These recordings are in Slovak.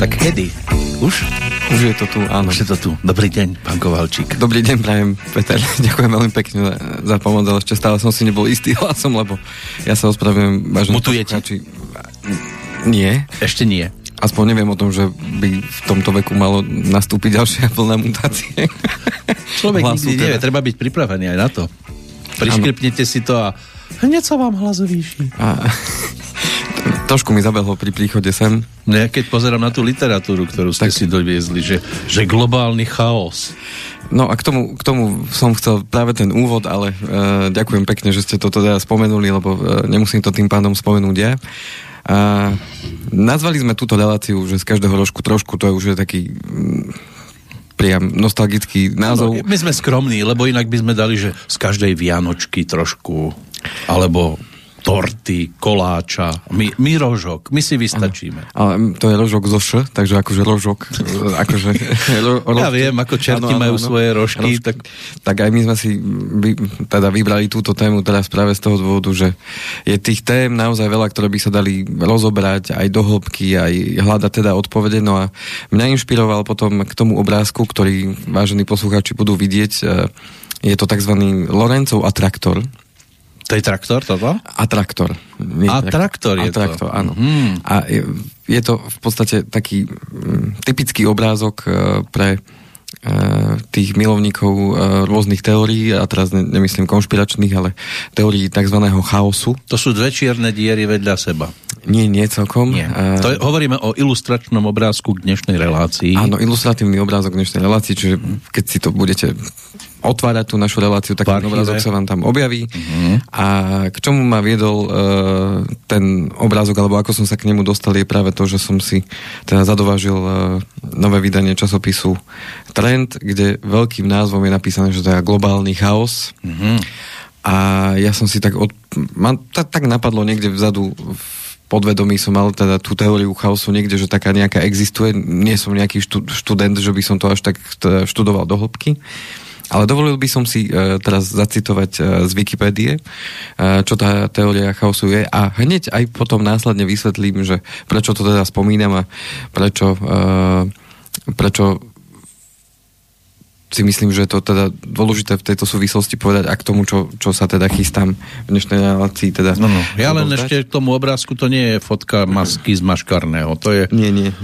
Tak kedy? Už? Už je to tu, áno. Už je to tu. Dobrý deň, pán Kovalčík. Dobrý deň, Brajem, Peter. Ďakujem veľmi pekne za pomoc, ale ešte stále som si nebol istý hlasom, lebo ja sa ospravedlňujem. Mutujete? Nie. Ešte nie. Aspoň neviem o tom, že by v tomto veku malo nastúpiť ďalšia plná mutácie. Človek nikdy nevie, treba byť pripravený aj na to. Priškripnete si to a hneď sa vám hlas zvýši. Trošku mi zabehlo pri príchode sem. Ja keď pozerám na tú literatúru, ktorú ste si doviezli, že globálny chaos. No a k tomu som chcel práve ten úvod, ale ďakujem pekne, že ste toto teda spomenuli, lebo nemusím to tým pádom spomenúť ja. A nazvali sme túto reláciu, že z každého rožku trošku, to je už taký priam nostalgický názov. No, my sme skromní, lebo inak by sme dali, že z každej Vianočky trošku, alebo torty, koláča, my rožok, my si vystačíme. Ale to je rožok zo š, takže akože rožok. Akože, ja viem, ako čerti majú svoje rožky. Tak aj my sme si teda vybrali túto tému teraz práve z toho dôvodu, že je tých tém naozaj veľa, ktoré by sa dali rozobrať aj do hĺbky, aj hľadať teda odpovede. No a mňa inšpiroval potom k tomu obrázku, ktorý vážení poslucháči budú vidieť. Je to takzvaný Lorencov atraktor. To je traktor toto? Atraktor. Atraktor je to. Áno. Mm. A je to v podstate taký typický obrázok pre tých milovníkov rôznych teórií, a teraz nemyslím konšpiračných, ale teórií takzvaného chaosu. To sú dve čierne diery vedľa seba. Nie celkom. Nie. To je, hovoríme o ilustračnom obrázku k dnešnej relácii. Áno, ilustratívny obrázok k dnešnej relácii, čiže keď si to budete otvárať tú našu reláciu, tak ten obrázok sa vám tam objaví. A k čomu ma viedol ten obrázok, alebo ako som sa k nemu dostal, je práve to, že som si teda zadovážil nové vydanie časopisu Trend, kde veľkým názvom je napísané, že to je globálny chaos. A ja som si tak napadlo niekde vzadu podvedomí som mal teda tú teóriu chaosu niekde, že taká nejaká existuje. Nie som nejaký študent, že by som to až tak študoval do hĺbky. Ale dovolil by som si teraz zacitovať z Wikipédie, čo tá teória chaosu je. A hneď aj potom následne vysvetlím, že prečo to teda spomínam a prečo si myslím, že je to teda dôležité v tejto súvislosti povedať a k tomu, čo sa teda chystám v dnešnej relácii. Teda ja len ešte k tomu obrázku, to nie je fotka masky z maškarného. To je... Nie.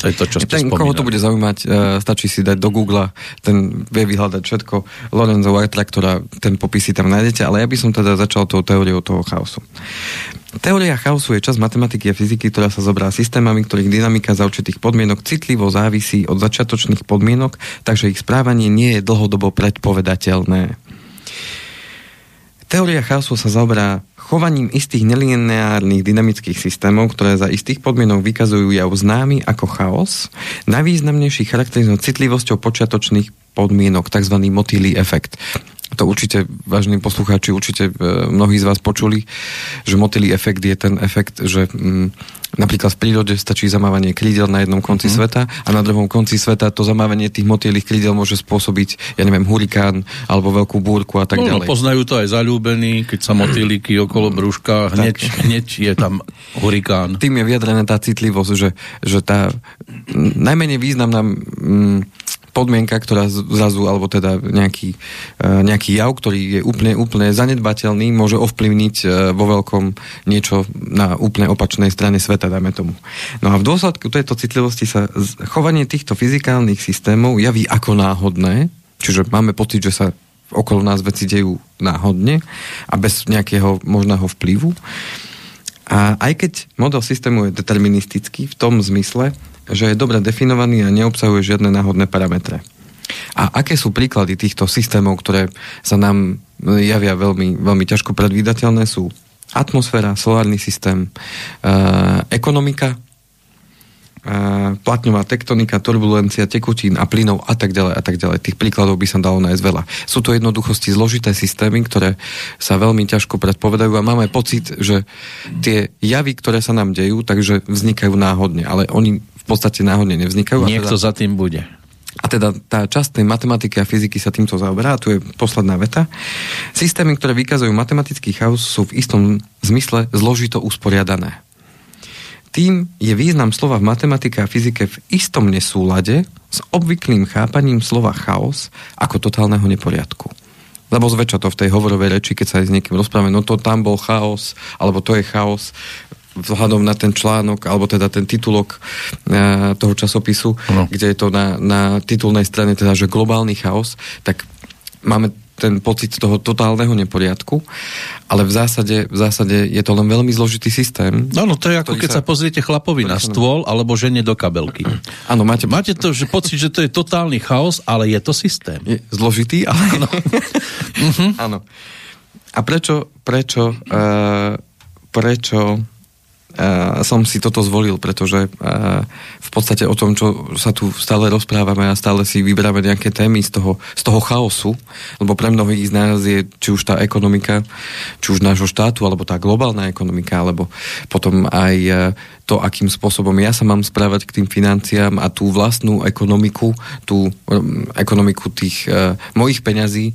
To je to, čo ste spomínali. Koho to bude zaujímať, stačí si dať do Google, ten vie vyhľadať všetko. Lorenzo Wartra, ktorá ten popis si tam nájdete, ale ja by som teda začal tou teóriou toho chaosu. Teória chaosu je časť matematiky a fyziky, ktorá sa zobrá systémami, ktorých dynamika za určitých podmienok citlivo závisí od začiatočných podmienok, takže ich správanie nie je dlhodobo predpovedateľné. Teória chaosu sa zaoberá chovaním istých nelineárnych dynamických systémov, ktoré za istých podmienok vykazujú jav známy ako chaos, najvýznamnejší charakterizovaný citlivosťou počiatočných podmienok, tzv. Motýlí efekt. To určite, vážení poslucháči, určite mnohí z vás počuli, že motýlí efekt je ten efekt, že napríklad v prírode stačí zamávanie krídel na jednom konci sveta a na druhom konci sveta to zamávanie tých motýlých krídel môže spôsobiť, ja neviem, hurikán alebo veľkú búrku a tak ďalej. Poznajú to aj zaľúbení, keď sa motýliky okolo brúška, hneď je tam hurikán. Tým je vyjadrená tá citlivosť, že tá najmenej významná podmienka, ktorá zrazu, alebo teda nejaký jav, ktorý je úplne zanedbateľný, môže ovplyvniť vo veľkom niečo na úplne opačnej strane sveta, dajme tomu. No a v dôsledku tejto citlivosti sa chovanie týchto fyzikálnych systémov javí ako náhodné, čiže máme pocit, že sa okolo nás veci dejú náhodne a bez nejakého možného vplyvu. A aj keď model systému je deterministický v tom zmysle, že je dobre definovaný a neobsahuje žiadne náhodné parametre. A aké sú príklady týchto systémov, ktoré sa nám javia veľmi, veľmi ťažko predvídateľné, sú atmosféra, solárny systém, ekonomika, platňová tektonika, turbulencia tekutín a plynov a tak ďalej a tak ďalej. Tých príkladov by sa dalo nájsť veľa. Sú to jednoduchosti zložité systémy, ktoré sa veľmi ťažko predpovedajú a máme pocit, že tie javy, ktoré sa nám dejú, takže vznikajú náhodne, ale oni v podstate náhodne nevznikajú. Niekto za tým bude. A teda tá časť tej matematiky a fyziky sa týmto zaoberá, tu je posledná veta. Systémy, ktoré vykazujú matematický chaos, sú v istom zmysle zložito usporiadané. tým je význam slova v matematike a fyzike v istom nesúlade s obvyklým chápaním slova chaos ako totálneho neporiadku. Lebo zväčša to v tej hovorovej reči, keď sa aj s niekým rozprávame, no to tam bol chaos, alebo to je chaos, vzhľadom na ten článok, alebo teda ten titulok toho časopisu, no, kde je to na titulnej strane, teda, že globálny chaos, tak máme ten pocit toho totálneho neporiadku, ale v zásade je to len veľmi zložitý systém. Áno, to je ako keď sa pozriete chlapovi na stôl alebo žene do kabelky. Áno, máte to, že pocit, že to je totálny chaos, ale je to systém. Je zložitý, ale áno. Áno. A prečo som si toto zvolil, pretože v podstate o tom, čo sa tu stále rozprávame a stále si vyberáme nejaké témy z toho chaosu, lebo pre mnohých z nás je či už tá ekonomika, či už nášho štátu, alebo tá globálna ekonomika, alebo potom aj to, akým spôsobom ja sa mám správať k tým financiám a tú vlastnú ekonomiku, tú ekonomiku tých mojich peňazí,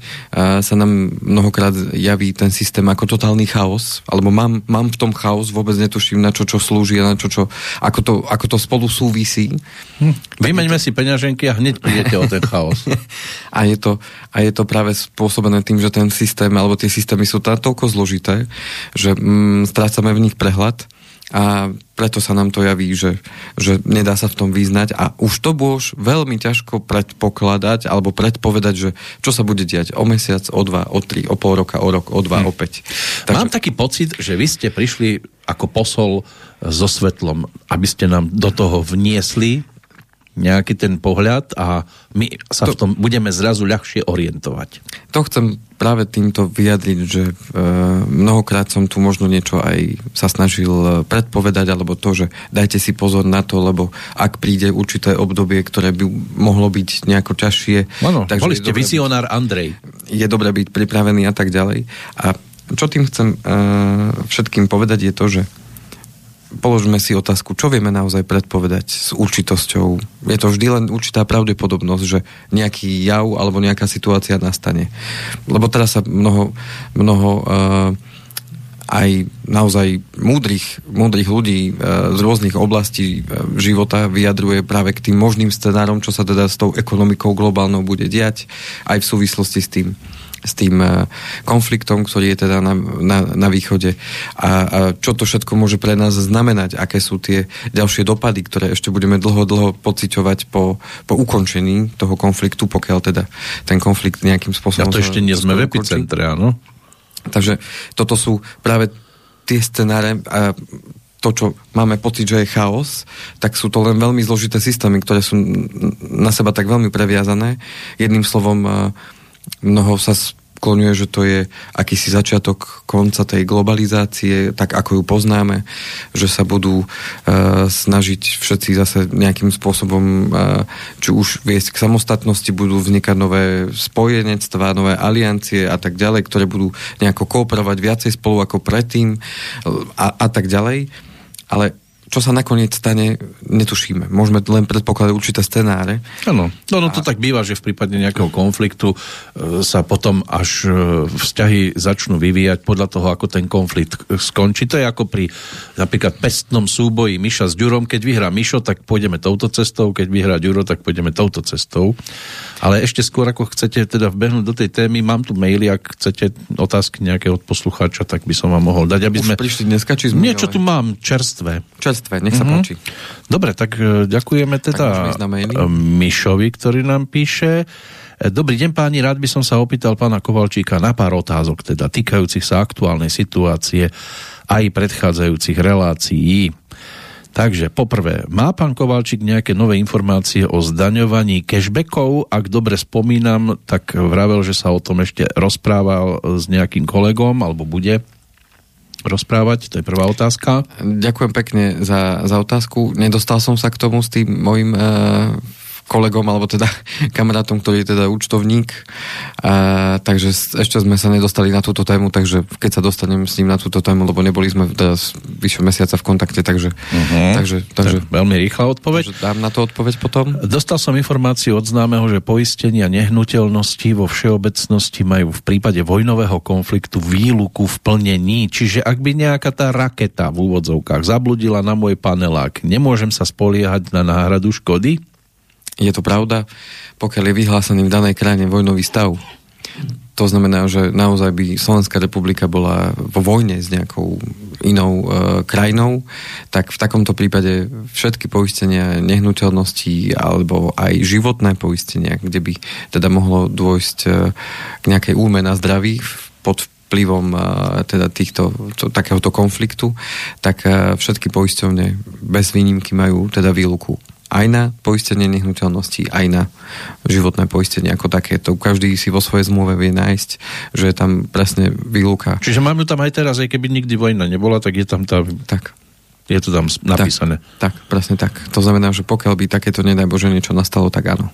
sa nám mnohokrát javí ten systém ako totálny chaos, alebo mám v tom chaos, vôbec netuším na čo slúži a na čo ako to spolu súvisí. Vymeňme si peňaženky a hneď prídete o ten chaos. A je to práve spôsobené tým, že ten systém, alebo tie systémy sú toľko zložité, že strácame v nich prehľad a preto sa nám to javí, že nedá sa v tom vyznať a už to bôž veľmi ťažko predpokladať alebo predpovedať, že čo sa bude diať o mesiac, o dva, o tri, o pol roka, o rok, o dva, opäť. Takže... Mám taký pocit, že vy ste prišli ako posol so svetlom, aby ste nám do toho vniesli nejaký ten pohľad a my sa v tom budeme zrazu ľahšie orientovať. To chcem práve týmto vyjadriť, že mnohokrát som tu možno niečo aj sa snažil predpovedať, alebo to, že dajte si pozor na to, lebo ak príde určité obdobie, ktoré by mohlo byť nejako ťažšie. Áno, boli ste vizionár Andrej. Je dobré byť pripravený a tak ďalej. A čo tým chcem všetkým povedať je to, že položme si otázku, čo vieme naozaj predpovedať s určitosťou. Je to vždy len určitá pravdepodobnosť, že nejaký jav alebo nejaká situácia nastane. Lebo teraz sa mnoho aj naozaj múdrych ľudí z rôznych oblastí života vyjadruje práve k tým možným scenárom, čo sa teda s tou ekonomikou globálnou bude diať, aj v súvislosti s tým konfliktom, ktorý je teda na východe a čo to všetko môže pre nás znamenať, aké sú tie ďalšie dopady, ktoré ešte budeme dlho pociťovať po ukončení toho konfliktu, pokiaľ teda ten konflikt nejakým spôsobom... A to ešte nie sme v epicentre, áno. Takže toto sú práve tie scenáre... To, čo máme pocit, že je chaos, tak sú to len veľmi zložité systémy, ktoré sú na seba tak veľmi previazané. Jedným slovom... Mnoho sa skloňuje, že to je akýsi začiatok konca tej globalizácie, tak ako ju poznáme, že sa budú snažiť všetci zase nejakým spôsobom či už viesť k samostatnosti, budú vznikať nové spojenectvá, nové aliancie a tak ďalej, ktoré budú nejako kooperovať viacej spolu ako predtým a tak ďalej. Ale čo sa nakoniec stane, netušíme. Môžeme len predpokladať určité scenáre. Áno. No to tak býva, že v prípade nejakého konfliktu sa potom až vzťahy začnú vyvíjať podľa toho, ako ten konflikt skončí. To je ako pri napríklad pestnom súboji Miša s Ďurom. Keď vyhrá Mišo, tak pôjdeme touto cestou. Keď vyhrá Ďuro, tak pôjdeme touto cestou. Ale ešte skôr, ako chcete teda vbehnúť do tej témy, mám tu maily, ak chcete otázky nejaké od poslucháča, tak by som vám mohol dať, aby sme... Už prišli dneska, či sme... Niečo tu mám čerstvé. Nech sa páči. Dobre, tak ďakujeme teda Mišovi, ktorý nám píše. Dobrý deň páni, rád by som sa opýtal pána Kovalčíka na pár otázok, teda týkajúcich sa aktuálnej situácie aj predchádzajúcich relácií. Takže poprvé, má pán Kovalčík nejaké nové informácie o zdaňovaní cashbackov? Ak dobre spomínam, tak vravel, že sa o tom ešte rozprával s nejakým kolegom, alebo bude rozprávať? To je prvá otázka. Ďakujem pekne za otázku. Nedostal som sa k tomu s tým mojim kolegom, alebo teda kamarátom, ktorý je teda účtovník. Takže ešte sme sa nedostali na túto tému, takže keď sa dostanem s ním na túto tému, lebo neboli sme teraz vyššie mesiaca v kontakte, takže... Takže veľmi rýchla odpoveď. Dám na to odpoveď potom. Dostal som informáciu od známeho, že poistenia nehnuteľnosti vo všeobecnosti majú v prípade vojnového konfliktu výluku v plnení, čiže ak by nejaká tá raketa v úvodzovkách zabludila na môj panelák, nemôžem sa spoliehať na náhradu škody? Je to pravda, pokiaľ je vyhlásený v danej krajine vojnový stav. To znamená, že naozaj by Slovenská republika bola vo vojne s nejakou inou krajinou, tak v takomto prípade všetky poistenia nehnuteľností alebo aj životné poistenia, kde by teda mohlo dôjsť k nejakej újme na zdraví pod vplyvom teda takéhoto konfliktu, tak všetky poisťovne bez výnimky majú teda výluku aj na poistenie nehnuteľností, aj na životné poistenie ako také. To každý si vo svojej zmluve vie nájsť, že je tam presne výluka. Čiže máme tam aj teraz, aj keby nikdy vojna nebola, tak je tam tá... Tak. Je to tam napísané. Tak, presne tak. To znamená, že pokiaľ by takéto, nedaj Bože, niečo nastalo, tak áno.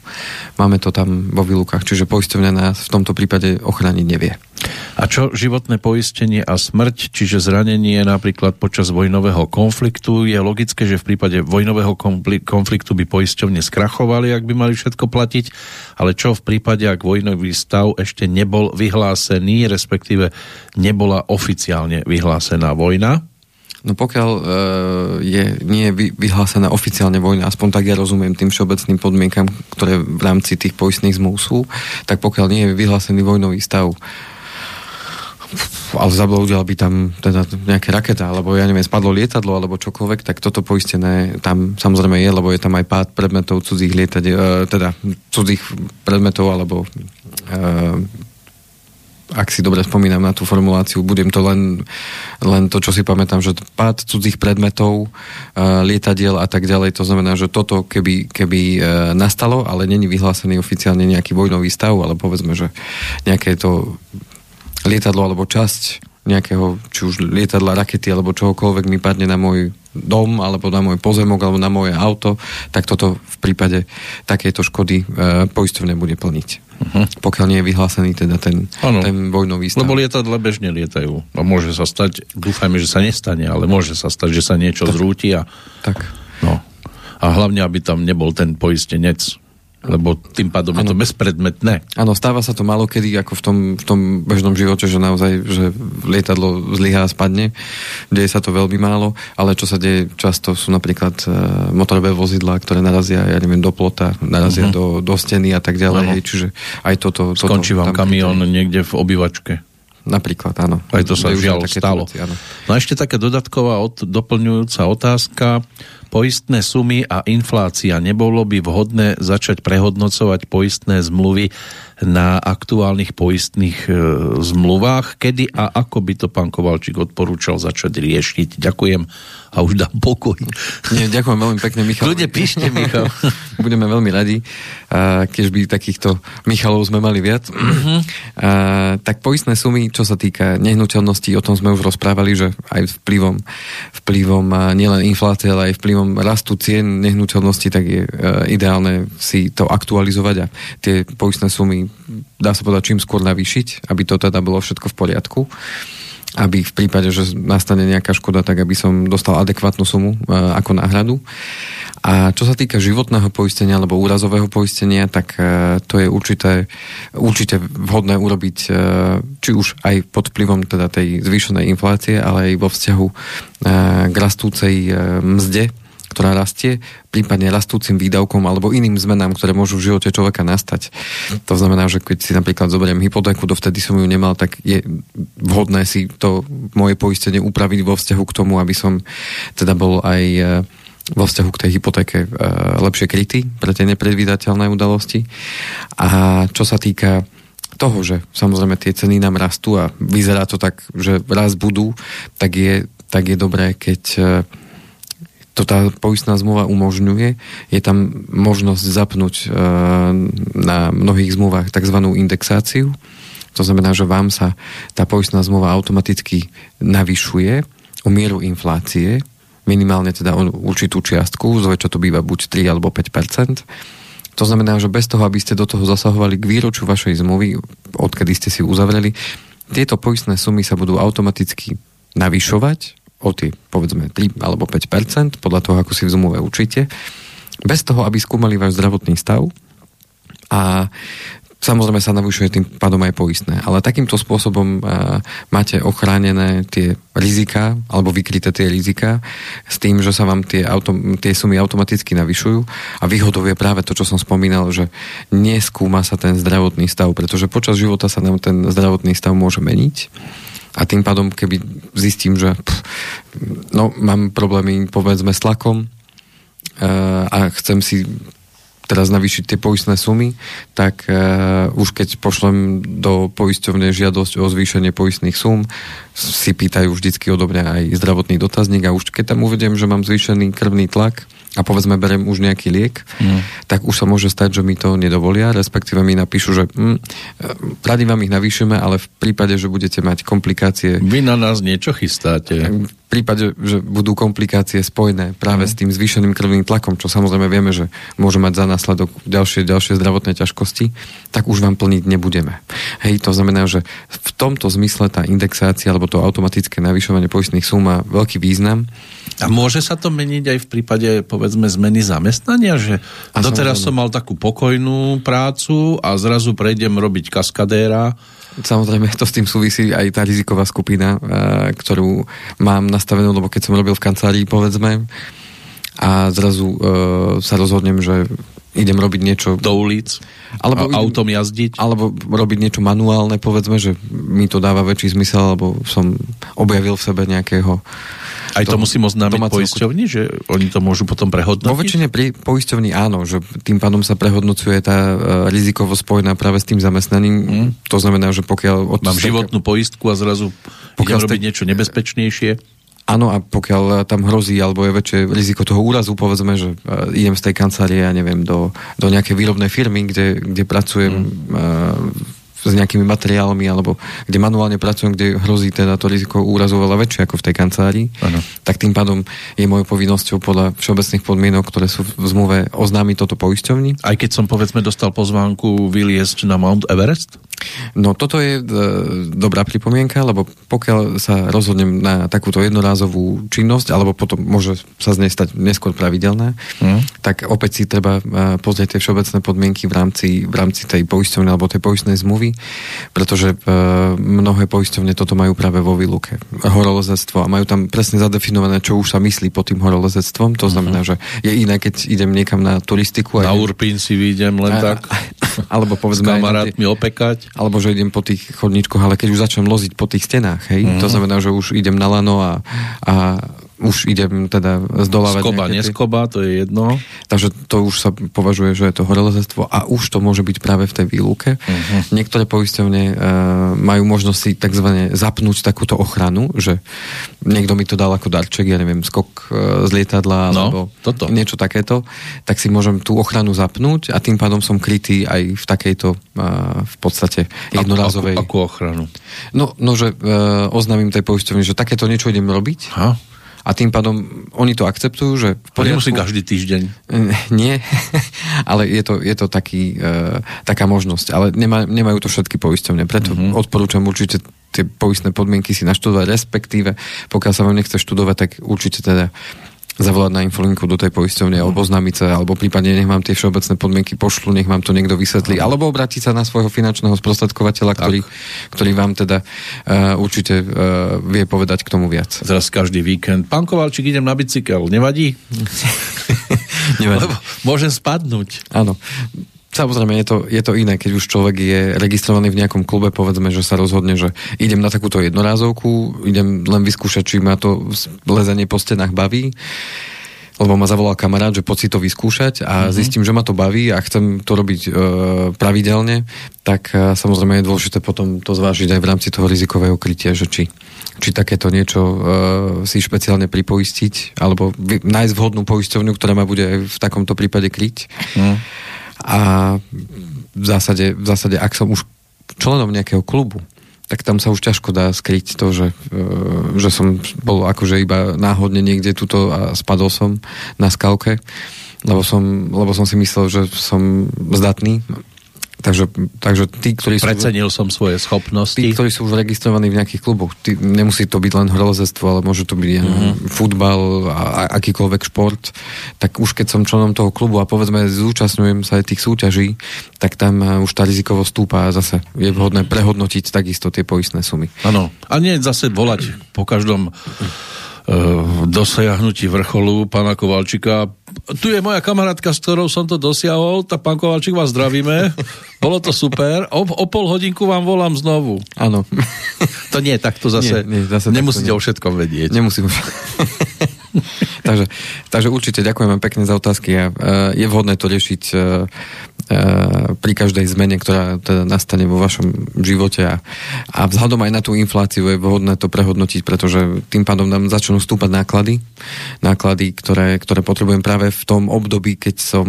Máme to tam vo výlukách, čiže poisťovňa nás v tomto prípade ochrániť nevie. A čo životné poistenie a smrť, čiže zranenie napríklad počas vojnového konfliktu? Je logické, že v prípade vojnového konfliktu by poisťovne skrachovali, ak by mali všetko platiť, ale čo v prípade, ak vojnový stav ešte nebol vyhlásený, respektíve nebola oficiálne vyhlásená vojna? No pokiaľ nie je vyhlásená oficiálne vojna, aspoň tak ja rozumiem tým všeobecným podmienkam, ktoré v rámci tých poistných zmluv sú, tak pokiaľ nie je vyhlásený vojnový stav, ale zablúdila by tam teda nejaká raketa, alebo ja neviem, spadlo lietadlo, alebo čokoľvek, tak toto poistené tam samozrejme je, lebo je tam aj pád predmetov cudzích predmetov, alebo ak si dobre spomínam na tú formuláciu, budem to len to, čo si pamätám, že pád cudzích predmetov, lietadiel a tak ďalej, to znamená, že toto keby nastalo, ale není vyhlásený oficiálne nejaký vojnový stav, ale povedzme, že nejaké to lietadlo alebo časť nejakého, či už lietadla, rakety alebo čohokoľvek mi padne na môj dom alebo na môj pozemok alebo na moje auto, tak toto v prípade takejto škody poistovne bude plniť. Uh-huh. Pokiaľ nie je vyhlásený teda ten vojnový stav. Lebo lietadla bežne lietajú. A môže sa stať, dúfajme, že sa nestane, ale môže sa stať, že sa niečo zrúti a... Tak. No. A hlavne, aby tam nebol ten poistenec, lebo tým pádom je to bezpredmetné. Áno, stáva sa to málo kedy, ako v tom bežnom živote, že naozaj, že lietadlo zlyhá a spadne. Deje sa to veľmi málo, ale čo sa deje často sú napríklad motorové vozidlá, ktoré narazia, ja neviem, do plota, narazia do steny a tak ďalej. Hej, čiže aj toto... Skončí vám kamión niekde v obývačke. Napríklad, áno. Aj to sa žiaľ stalo. No a ešte taká dodatková doplňujúca otázka. Poistné sumy a inflácia. Nebolo by vhodné začať prehodnocovať poistné zmluvy na aktuálnych poistných zmluvách? Kedy a ako by to pán Kovalčík odporúčal začať riešiť? Ďakujem a už dám pokoj. Nie, ďakujem veľmi pekne, Michal. Ľudia, píšte, Michal. Budeme veľmi radi, keď by takýchto Michalov sme mali viac. Tak poistné sumy, čo sa týka nehnuteľností, o tom sme už rozprávali, že aj vplyvom nielen inflácie, ale aj vplyvom rastu cien nehnuteľností, tak je ideálne si to aktualizovať a tie poistné sumy dá sa povedať čím skôr navýšiť, aby to teda bolo všetko v poriadku, aby v prípade, že nastane nejaká škoda, tak aby som dostal adekvátnu sumu ako náhradu. A čo sa týka životného poistenia alebo úrazového poistenia, tak to je určite vhodné urobiť či už aj pod vplyvom teda tej zvýšenej inflácie, ale aj vo vzťahu k rastúcej mzde, ktorá rastie, prípadne rastúcim výdavkom alebo iným zmenám, ktoré môžu v živote človeka nastať. To znamená, že keď si napríklad zoberiem hypotéku, dovtedy som ju nemal, tak je vhodné si to moje poistenie upraviť vo vzťahu k tomu, aby som teda bol aj vo vzťahu k tej hypotéke lepšie krytý pre tie nepredvídateľné udalosti. A čo sa týka toho, že samozrejme tie ceny nám rastú a vyzerá to tak, že raz budú, tak je dobré, keď to tá poistná zmluva umožňuje. Je tam možnosť zapnúť na mnohých zmluvách tzv. Indexáciu. To znamená, že vám sa tá poistná zmluva automaticky navyšuje o mieru inflácie, minimálne teda o určitú čiastku, zväčša to býva buď 3 alebo 5%. To znamená, že bez toho, aby ste do toho zasahovali k výročiu vašej zmluvy, odkedy ste si uzavreli, tieto poistné sumy sa budú automaticky navyšovať o tie, povedzme, 3 alebo 5%, podľa toho, ako si v zmluve učíte, bez toho, aby skúmali váš zdravotný stav, a samozrejme sa navyšuje tým pádom aj poistné. Ale takýmto spôsobom máte ochránené tie rizika, alebo vykryté tie rizika s tým, že sa vám tie sumy automaticky navyšujú, a výhodou je práve to, čo som spomínal, že neskúma sa ten zdravotný stav, pretože počas života sa nám ten zdravotný stav môže meniť. A tým pádom, keby zistím, že mám problémy, povedzme, s tlakom a chcem si teraz navýšiť tie poistné sumy, tak už keď pošlem do poisťovne žiadosť o zvýšenie poistných sum, si pýtajú vždycky odo mňa aj zdravotný dotazník, a už keď tam uvediem, že mám zvýšený krvný tlak a povedzme berem už nejaký liek, tak už sa môže stať, že mi to nedovolia, respektíve mi napíšu, že radi vám ich navýšime, ale v prípade, že budete mať komplikácie... Vy na nás niečo chystáte. V prípade, že budú komplikácie spojené práve s tým zvýšeným krvným tlakom, čo samozrejme vieme, že môže mať za následok ďalšie zdravotné ťažkosti, tak už vám plniť nebudeme. Hej, to znamená, že v tomto zmysle tá indexácia alebo to automatické navyšovanie poistných sum má veľký význam. A môže sa to meniť aj v prípade, povedzme, zmeny zamestnania, že doteraz som mal takú pokojnú prácu a zrazu prejdem robiť kaskadéra. Samozrejme, to s tým súvisí aj tá riziková skupina, ktorú mám nastavenú, lebo keď som robil v kancelárii, povedzme, a zrazu sa rozhodnem, že idem robiť niečo... Do ulic, alebo autom jazdiť. Alebo robiť niečo manuálne, povedzme, že mi to dáva väčší zmysel, alebo som objavil v sebe nejakého... Aj to musím oznámiť poisťovni, že oni to môžu potom prehodnotiť? Vo väčšine poisťovni áno, že tým pádom sa prehodnocuje tá rizikovo spojená práve s tým zamestnaním. To znamená, že pokiaľ... Mám životnú poistku a zrazu idem robiť niečo nebezpečnejšie. Áno, a pokiaľ tam hrozí alebo je väčšie riziko toho úrazu, povedzme, že idem z tej kancelárie, ja neviem, do nejakej výrobnej firmy, kde pracujem s nejakými materiálmi, alebo kde manuálne pracujem, kde hrozí teda to riziko úrazu veľa väčšie ako v tej kancelárii, tak tým pádom je mojou povinnosťou podľa všeobecných podmienok, ktoré sú v zmluve, oznámiť toto poisťovni. Aj keď som, povedzme, dostal pozvánku vyliezť na Mount Everest? No, toto je dobrá pripomienka, lebo pokiaľ sa rozhodnem na takúto jednorázovú činnosť, alebo potom môže sa z nej stať neskôr pravidelná, tak opäť si treba pozrieť tie všeobecné podmienky v rámci tej poisťovne alebo tej poistnej zmluvy, pretože mnohé poisťovne toto majú práve vo výluke. Horolezectvo, a majú tam presne zadefinované, čo už sa myslí pod tým horolezectvom. To znamená, že je iné, keď idem niekam na turistiku. Na Urpín si vyjdem len tak. Alebo povedzme, s kamarátmi opekať. Alebo že idem po tých chodníčkoch, ale keď už začnem loziť po tých stenách, hej, to znamená, že už idem na lano a už idem teda zdolávať... Skoba, neskoba, to je jedno. Takže to už sa považuje, že je to horolezectvo, a už to môže byť práve v tej výluke. Niektoré poisťovne majú možnosť si takzvané zapnúť takúto ochranu, že niekto mi to dal ako darček, ja neviem, skok z lietadla, alebo toto. Niečo takéto, tak si môžem tú ochranu zapnúť, a tým pádom som krytý aj v takejto v podstate jednorázovej... Akú ochranu? No, že oznámim tej poisťovne, že takéto niečo idem robiť. A tým pádom oni to akceptujú, že... V poriadku, nemusí každý týždeň. Nie, ale je to taká možnosť. Ale nemajú to všetky poisťovne. Preto odporúčam určite tie poistné podmienky si naštudovať, respektíve pokiaľ sa vám nechce študovať, tak určite teda zavolať na infolinku do tej poisťovne a oboznámiť sa, alebo prípadne nech vám tie všeobecné podmienky pošlu, nech vám to niekto vysvetlí, alebo obrátiť sa na svojho finančného sprostredkovateľa, ktorý vám teda určite vie povedať k tomu viac. Teraz každý víkend. Pán Kovalčík, idem na bicykel, nevadí? Nevadí. Lebo môžem spadnúť. Áno. Samozrejme, je to iné, keď už človek je registrovaný v nejakom klube, povedzme, že sa rozhodne, že idem na takúto jednorázovku, idem len vyskúšať, či ma to lezenie po stenách baví, lebo ma zavolal kamarát, že poď si to vyskúšať, a zistím, že ma to baví a chcem to robiť pravidelne, tak samozrejme je dôležité potom to zvážiť aj v rámci toho rizikového krytia, že či takéto niečo si špeciálne pripoistiť, alebo nájsť vhodnú poisťovňu, ktorá ma bude aj v takomto prípade kryť. A v zásade, ak som už členom nejakého klubu, tak tam sa už ťažko dá skryť to, že som bol akože iba náhodne niekde tuto a spadol som na skalke. lebo som si myslel, že som zdatný. Takže tí, ktorí precenil som svoje schopnosti. Tí, ktorí sú už registrovaní v nejakých kluboch. Nemusí to byť len horolezestvo, ale môže to byť futbal a akýkoľvek šport. Tak už keď som členom toho klubu a povedzme zúčastňujem sa aj tých súťaží, tak tam už tá rizikovosť stúpa a zase je vhodné prehodnotiť takisto tie poistné sumy. Áno. A nie zase volať po každom dosiahnutí vrcholu pána Kovalčíka. Tu je moja kamarátka, s ktorou som to dosiahol, tak pán Kovalčík, vás zdravíme. Bolo to super. O pol hodinku vám volám znovu. Áno. To nie, tak to zase... Nie, zase nemusíte o všetkom vedieť. Nemusím. takže určite ďakujeme pekne za otázky a je vhodné to riešiť pri každej zmene, ktorá teda nastane vo vašom živote a vzhľadom aj na tú infláciu je vhodné to prehodnotiť, pretože tým pádom nám začnú stúpať náklady, ktoré potrebujem práve v tom období, keď som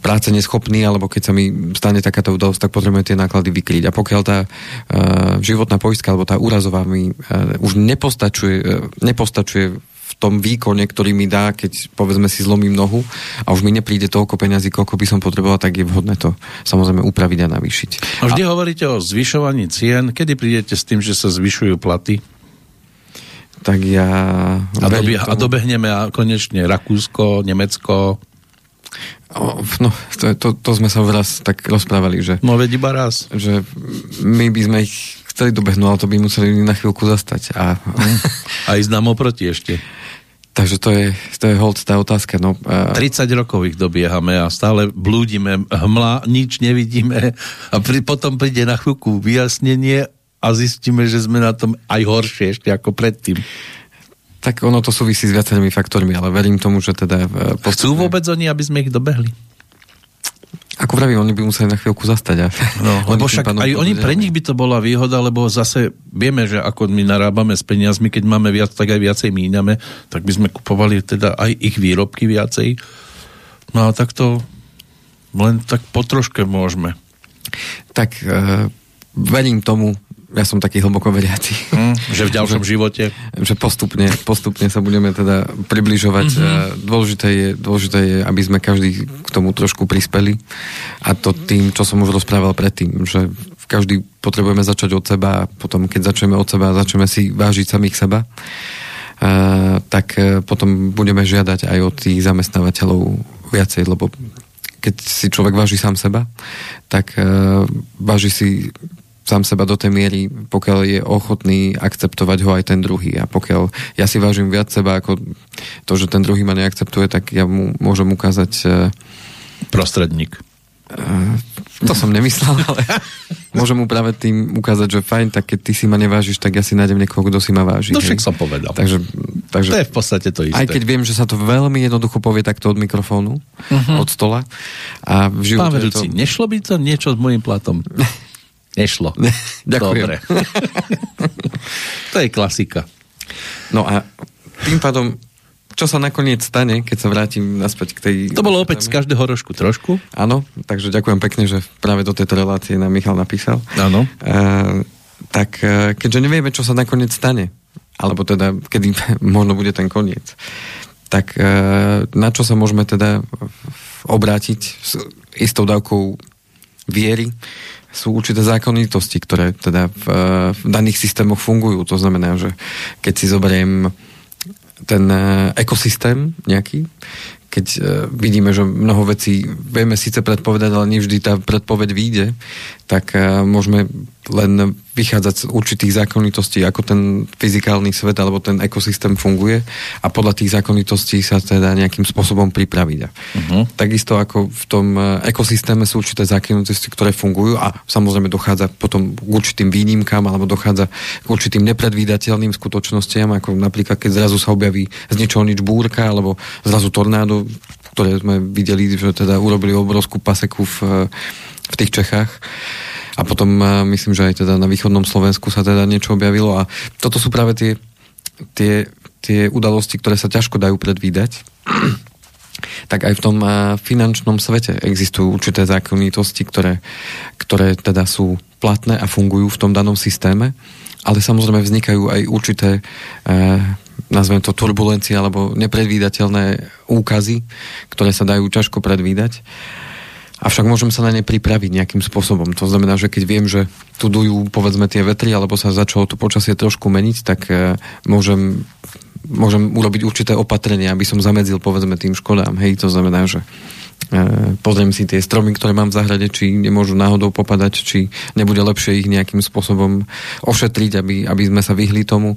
práce neschopný, alebo keď sa mi stane takáto udalosť, tak potrebujem tie náklady vykryť. A pokiaľ tá životná poistka, alebo tá úrazová mi už nepostačuje v tom výkone, ktorý mi dá, keď povedzme si zlomím nohu a už mi nepríde toľko peňazí, koľko by som potreboval, tak je vhodné to samozrejme upraviť a navýšiť. A vždy hovoríte o zvyšovaní cien. Kedy prídete s tým, že sa zvyšujú platy? Tak ja... A dobehneme a konečne Rakúsko, Nemecko... No, to sme sa raz tak rozprávali, že... No, veď iba raz. Že my by sme ich chceli dobehnúť, ale to by museli na chvíľku zastať. A ísť nám oproti ešte. Takže to je hold tá otázka. No, 30 rokov ich dobiehame a stále blúdime, hmla, nič nevidíme a potom príde na chvíľku vyjasnenie a zistíme, že sme na tom aj horšie ešte ako predtým. Tak ono to súvisí s viacerými faktormi, ale verím tomu, že teda... Chcú vôbec oni, aby sme ich dobehli? Ako vravím, oni by museli na chvíľku zastať. Lebo však aj oni, pre nich by to bola výhoda, lebo zase vieme, že ako my narábame s peniazmi, keď máme viac, tak aj viacej míňame, tak by sme kupovali teda aj ich výrobky viacej. No a tak to len tak potroške môžeme. Tak verím tomu, ja som taký hlboko veriaci. Že v ďalšom živote? Že postupne sa budeme teda približovať. Dôležité je, aby sme každý k tomu trošku prispeli. A to tým, čo som už rozprával predtým, že každý potrebujeme začať od seba a potom, keď začneme od seba, začneme si vážiť samých seba, tak potom budeme žiadať aj od tých zamestnávateľov viacej, lebo keď si človek váži sám seba, tak váži si sám seba do tej miery, pokiaľ je ochotný akceptovať ho aj ten druhý. A pokiaľ ja si vážim viac seba ako to, že ten druhý ma neakceptuje, tak ja mu môžem ukázať... Prostredník. To som nemyslel, ale môžem mu práve tým ukázať, že fajn, tak keď ty si ma nevážiš, tak ja si nájdem niekoho, kto si ma váži. No však som povedal. Takže to je v podstate to isté. Aj keď viem, že sa to veľmi jednoducho povie takto od mikrofónu, od stola. A v živote vedúci, to... nešlo by to niečo s môjim platom? Nešlo. Ďakujem. Dobre. To je klasika. No a tým pádom, čo sa nakoniec stane, keď sa vrátim naspäť k tej... To bolo opäť z každého rožku trošku. Áno, takže ďakujem pekne, že práve do tejto relácie nám Michal napísal. Áno. Tak keďže nevieme, čo sa nakoniec stane, alebo teda, kedy možno bude ten koniec, tak na čo sa môžeme teda obrátiť s istou dávkou viery, sú určité zákonitosti, ktoré teda v daných systémoch fungujú. To znamená, že keď si zoberiem ten ekosystém nejaký, keď vidíme, že mnoho vecí vieme síce predpovedať, ale nie vždy tá predpoveď vyjde, tak môžeme len vychádzať z určitých zákonitostí, ako ten fyzikálny svet alebo ten ekosystém funguje a podľa tých zákonitostí sa teda nejakým spôsobom pripraviť. Takisto ako v tom ekosystéme sú určité zákonitosti, ktoré fungujú a samozrejme dochádza potom k určitým výnimkám alebo dochádza k určitým nepredvídateľným skutočnostiam, ako napríklad keď zrazu sa objaví z ničoho nič búrka alebo zrazu tornádo, ktoré sme videli, že teda urobili obrovskú paseku v tých Čechách. A potom myslím, že aj teda na východnom Slovensku sa teda niečo objavilo. A toto sú práve tie udalosti, ktoré sa ťažko dajú predvídať. Tak aj v tom finančnom svete existujú určité zákonitosti, ktoré teda sú platné a fungujú v tom danom systéme. Ale samozrejme vznikajú aj určité nazvem to turbulencie alebo nepredvídateľné úkazy, ktoré sa dajú ťažko predvídať. Avšak môžem sa na ne pripraviť nejakým spôsobom. To znamená, že keď viem, že tu dujú povedzme tie vetry, alebo sa začalo to počasie trošku meniť, tak môžem urobiť určité opatrenia, aby som zamedzil povedzme tým škodám. Hej, to znamená, že pozriem si tie stromy, ktoré mám v záhrade, či nemôžu náhodou popadať, či nebude lepšie ich nejakým spôsobom ošetriť, aby sme sa vyhli tomu.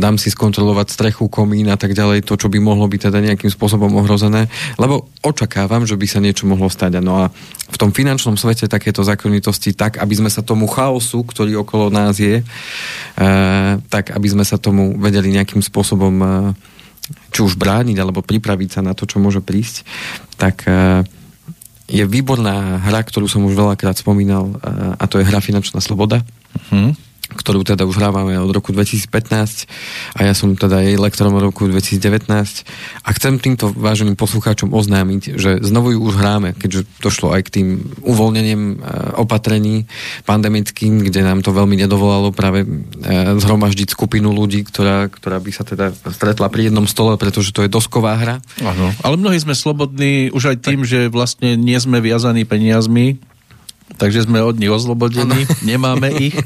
Dám si skontrolovať strechu, komín a tak ďalej, to, čo by mohlo byť teda nejakým spôsobom ohrozené, lebo očakávam, že by sa niečo mohlo stať. No a v tom finančnom svete takéto zákonitosti tak, aby sme sa tomu chaosu, ktorý okolo nás je, tak aby sme sa tomu vedeli nejakým spôsobom či už brániť, alebo pripraviť sa na to, čo môže prísť, tak je výborná hra, ktorú som už veľakrát spomínal, a to je hra Finančná sloboda, ktorú teda už hrávame od roku 2015 a ja som teda jej lektorom od roku 2019 a chcem týmto váženým poslucháčom oznámiť, že znovu ju už hráme, keďže došlo aj k tým uvoľneniem opatrení pandemickým, kde nám to veľmi nedovolalo práve zhromaždiť skupinu ľudí, ktorá by sa teda stretla pri jednom stole, pretože to je dosková hra. Áno, ale mnohí sme slobodní už aj tým, že vlastne nie sme viazaní peniazmi, takže sme od nich oslobodení, nemáme ich.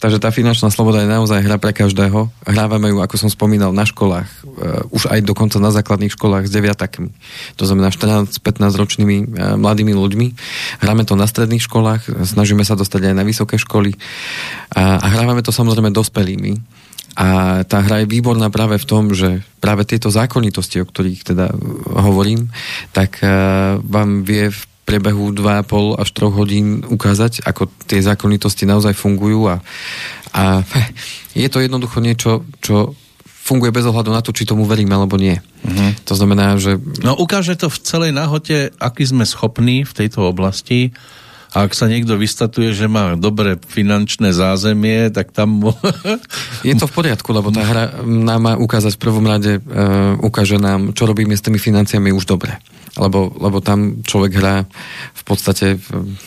Takže tá Finančná sloboda je naozaj hra pre každého. Hrávame ju, ako som spomínal, na školách, už aj dokonca na základných školách s deviatakmi. To znamená 14-15 ročnými mladými ľuďmi. Hráme to na stredných školách, snažíme sa dostať aj na vysoké školy a hrávame to samozrejme dospelými. A tá hra je výborná práve v tom, že práve tieto zákonitosti, o ktorých teda hovorím, tak vám vie v priebehu 2,5 až 3 hodín ukázať, ako tie zákonitosti naozaj fungujú a je to jednoducho niečo, čo funguje bez ohľadu na to, či tomu veríme alebo nie. Mhm. To znamená, že... No ukáže to v celej nahote, aký sme schopní v tejto oblasti. A ak sa niekto vystatuje, že má dobré finančné zázemie, tak tam... Je to v poriadku, lebo tá hra nám má ukázať v prvom rade, ukáže nám, čo robíme s tými financiami už dobre. Lebo tam človek hrá v podstate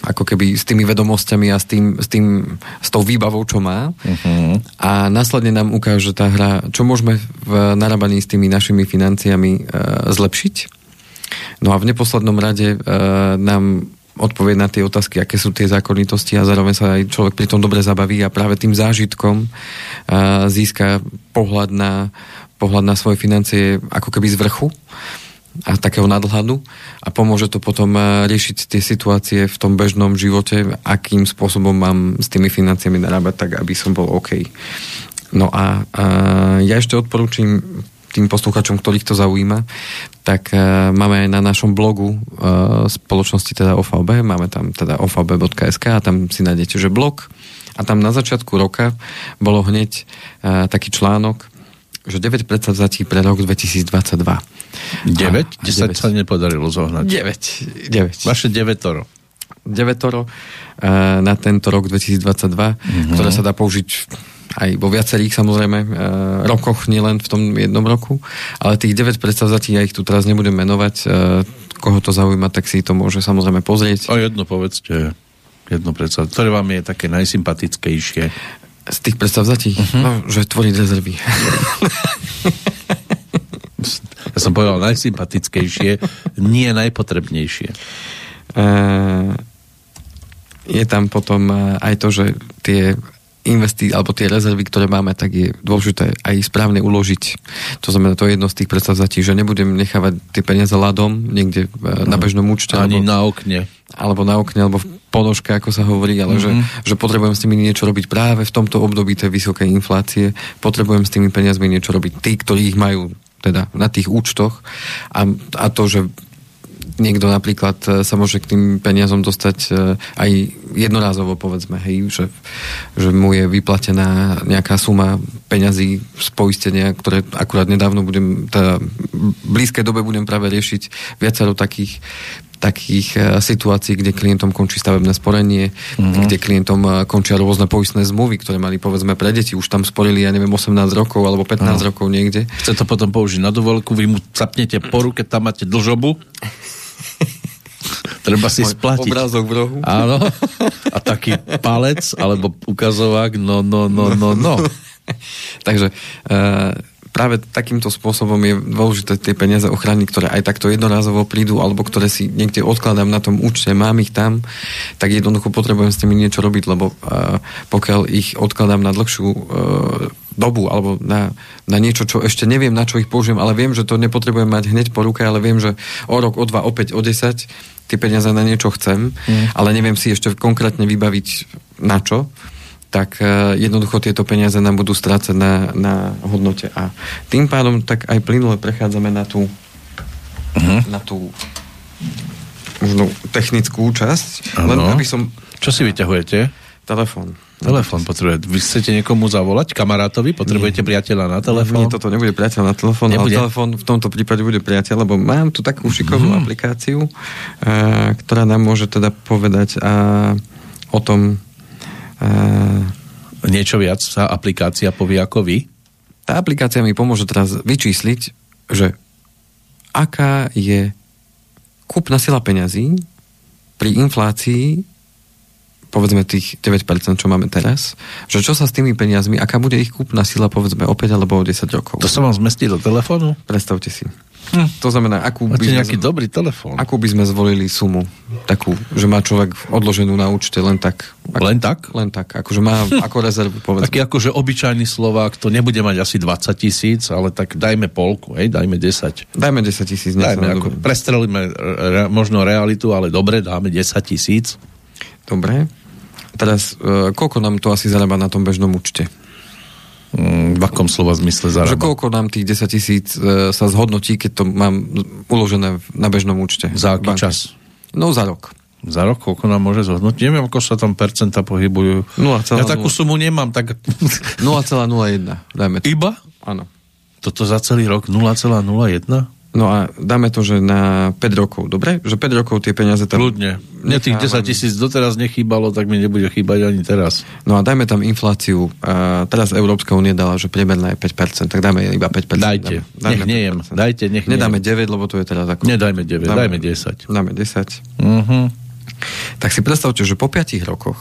ako keby s tými vedomosťami a s tou výbavou, čo má. Uh-huh. A následne nám ukáže tá hra, čo môžeme v narábaní s tými našimi financiami zlepšiť. No a v neposlednom rade nám odpoveď na tie otázky, aké sú tie zákonitosti a zároveň sa aj človek pri tom dobre zabaví a práve tým zážitkom získa pohľad na svoje financie ako keby z vrchu a takého nadhľadu a pomôže to potom riešiť tie situácie v tom bežnom živote, akým spôsobom mám s tými financiami narábať tak, aby som bol OK. No a ja ešte odporúčim tým posluchačom, ktorých to zaujíma, tak máme aj na našom blogu spoločnosti teda OVB, máme tam teda OVB.sk a tam si nájdete, že blog a tam na začiatku roka bolo hneď taký článok, že 9 predsavzatí pre rok 2022. 9? 10 sa nepodarilo zohnať. 9. Vaše 9 na tento rok 2022, ktoré sa dá použiť aj vo viacerých samozrejme rokoch, nielen v tom jednom roku, ale tých 9 predstavzatí, ja ich tu teraz nebudem menovať, koho to zaujíma, tak si to môže samozrejme pozrieť. A jedno povedzte, jedno predstavzatie, ktoré vám je také najsympatickejšie. Z tých predstavzatí? No, že tvoriť rezervy. Ja som povedal najsympatickejšie, nie najpotrebnejšie. Je tam potom aj to, že tie alebo tie rezervy, ktoré máme, tak je dôležité aj správne uložiť. To znamená, to je jedno z tých predstavzatí, že nebudem nechávať tie peniaze ľadom niekde na bežnom účte. Ani na okne. Alebo na okne, alebo v ponožke, ako sa hovorí, ale že potrebujem s nimi niečo robiť práve v tomto období tej vysokej inflácie. Potrebujem s tými peniazmi niečo robiť. Tí, ktorí ich majú teda na tých účtoch a to, že niekto napríklad sa môže k tým peniazom dostať aj jednorázovo, povedzme, hej, že mu je vyplatená nejaká suma peňazí z poistenia, ktoré akurát nedávno v blízkej dobe budem práve riešiť viacero takých situácií, kde klientom končí stavebné sporenie, kde klientom končia rôzne poistné zmluvy, ktoré mali povedzme pre deti, už tam sporili, ja neviem, 18 rokov alebo 15 rokov niekde. Chce to potom použiť na dovolenku, vy mu zapnete po ruke, tam máte dlžobu. Treba si splatiť. Obrázok v rohu. Áno. A taký palec, alebo ukazovák, no. Takže práve takýmto spôsobom je dôležité tie peniaze ochrániť, ktoré aj takto jednorázovo prídu, alebo ktoré si niekde odkladám na tom účte, mám ich tam, tak jednoducho potrebujem s nimi niečo robiť, lebo pokiaľ ich odkladám na dlhšiu dobu, alebo na niečo, čo ešte neviem, na čo ich použijem, ale viem, že to nepotrebujem mať hneď po ruke, ale viem, že o rok, o dva, o 5, o 10 tie peniaze na niečo chcem, ale neviem si ešte konkrétne vybaviť na čo, tak jednoducho tieto peniaze nám budú strácať na hodnote. A tým pádom tak aj plynule prechádzame na tú možno technickú časť. Len aby som... Čo si vyťahujete? Telefón. Telefón potrebujete. Vy chcete niekomu zavolať? Kamarátovi? Potrebujete priateľa na telefón? Nie, toto nebude priateľ na telefón, ale telefón v tomto prípade bude priateľ, lebo mám tu takú šikovnú aplikáciu, ktorá nám môže teda povedať o tom niečo viac. Sa aplikácia povie ako vy? Tá aplikácia mi pomôže teraz vyčísliť, že aká je kúpna sila peňazí pri inflácii povedzme tých 9%, čo máme teraz, že čo sa s tými peniazmi, aká bude ich kúpna sila, povedzme, o 5 alebo o 10 rokov. To sa vám zmestí do telefónu? Predstavte si. To znamená, akú by sme zvolili sumu, takú, že má človek odloženú na účte len tak. Len tak? Len tak, akože má ako rezervu, povedzme. Taký akože obyčajný Slovák, to nebude mať asi 20 000, ale tak dajme polku, dajme 10. Dajme 10 000. Prestrelíme možno realitu, ale dobre, dáme 10 000. Dobre. Teraz, koľko nám to asi zarába na tom bežnom účte? V akom slova zmysle zarába? Že koľko nám tých 10 000 sa zhodnotí, keď to mám uložené na bežnom účte? Za aký čas? No, za rok. Za rok? Koľko nám môže zhodnotiť? Neviem, ako sa tam percenta pohybujú. 0,0. Ja takú sumu nemám. Tak... 0,01. Dajme to. Iba? Áno. Toto za celý rok 0,01? No a dáme to, že na 5 rokov, dobre? Že 5 rokov tie peniaze tam... Ľudne. Mne tých 10 000 doteraz nechýbalo, tak mi nebude chýbať ani teraz. No a dajme tam infláciu. Teraz Európska únia dala, že priemerná je 5%, tak dáme iba 5%. Dajte. Nech nejem. Dajte, nech nejem. Nedáme 9, lebo to je teraz ako... Nedajme 9, dajme 10. Dáme 10. Uh-huh. Tak si predstavte, že po 5 rokoch,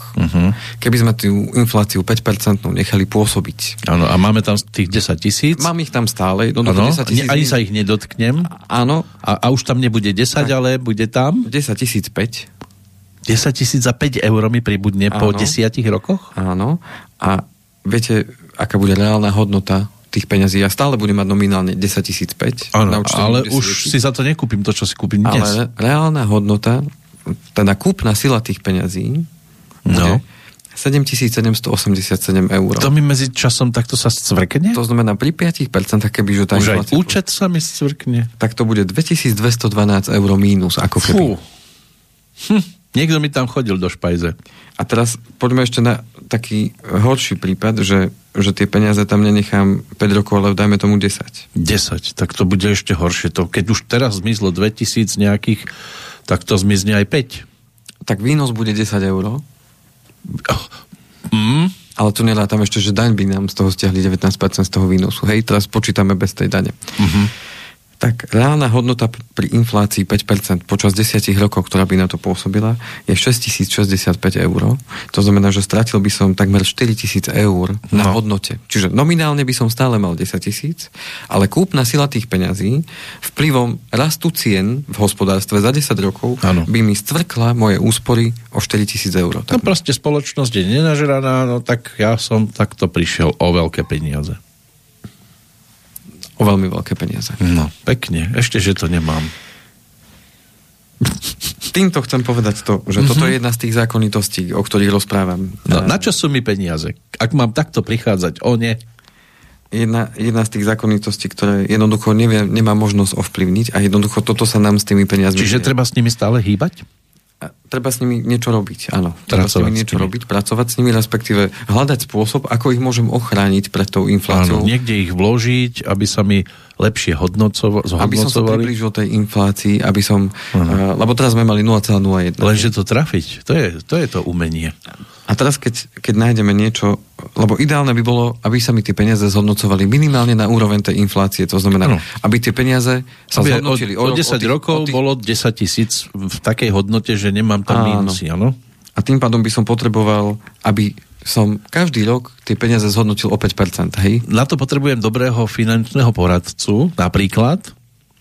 keby sme tú infláciu 5% nechali pôsobiť. Áno, a máme tam tých 10 000. Mám ich tam stále. Áno, ani sa ich nedotknem. Áno. A už tam nebude 10, ale bude tam? 10 005. 10 000 za 5 eur mi pribudne po 10 rokoch? Áno. A viete, aká bude reálna hodnota tých peňazí? Ja stále budem mať nominálne 10 005. Áno, ale už si za to nekúpim to, čo si kúpim dnes. Ale reálna hodnota... Teda kúpna sila tých peňazí bude 7787 eur. To mi medzi časom takto sa scvrkne? To znamená, pri 5%, kebyže tá inflácia... Už aj účet sa mi scvrkne. Tak to bude 2212 eur mínus, ako keby. Niekto mi tam chodil do špajze. A teraz poďme ešte na taký horší prípad, že tie peniaze tam nenechám 5 rokov, ale dajme tomu 10. 10, tak to bude ešte horšie. To, keď už teraz zmizlo 2000 nejakých, tak to zmizne aj 5. Tak výnos bude 10 eur. Ale tu nerátam ešte, že daň by nám z toho stiahli 19% z toho výnosu. Hej, teraz počítame bez tej dane. Tak reálna hodnota pri inflácii 5% počas 10 rokov, ktorá by na to pôsobila, je 6065 eur. To znamená, že stratil by som takmer 4000 eur na hodnote. Čiže nominálne by som stále mal 10 000, ale kúpna sila tých peňazí vplyvom rastu cien v hospodárstve za 10 rokov by mi stvrkla moje úspory o 4000 eur. No proste spoločnosť je nenažraná, no tak ja som takto prišiel o veľké peniaze. O veľmi veľké peniaze. No, pekne. Ešte, že to nemám. Týmto chcem povedať to, že toto je jedna z tých zákonitostí, o ktorých rozprávam. No, na čo sú mi peniaze? Ak mám takto prichádzať o ne... Jedna z tých zákonitostí, ktoré jednoducho nemá možnosť ovplyvniť a jednoducho toto sa nám s tými peniazmi... Čiže treba s nimi stále hýbať? Treba s nimi niečo robiť, áno. Treba s nimi niečo robiť, pracovať s nimi, respektíve hľadať spôsob, ako ich môžem ochrániť pred tou infláciou. Áno, niekde ich vložiť, aby sa mi lepšie zhodnocovali. Aby som sa priblížil tej inflácii, aby som... lebo teraz sme mali 0,01. Lenže to trafiť, to je to umenie. A teraz, keď nájdeme niečo, lebo ideálne by bolo, aby sa mi tie peniaze zhodnocovali minimálne na úroveň tej inflácie, to znamená, aby tie peniaze sa zhodnotili. O 10 rokov bolo 10 000 v takej hodnote, že nemám tam mínusy, áno? A tým pádom by som potreboval, aby som každý rok tie peniaze zhodnotil o 5%, hej? Na to potrebujem dobrého finančného poradcu, napríklad,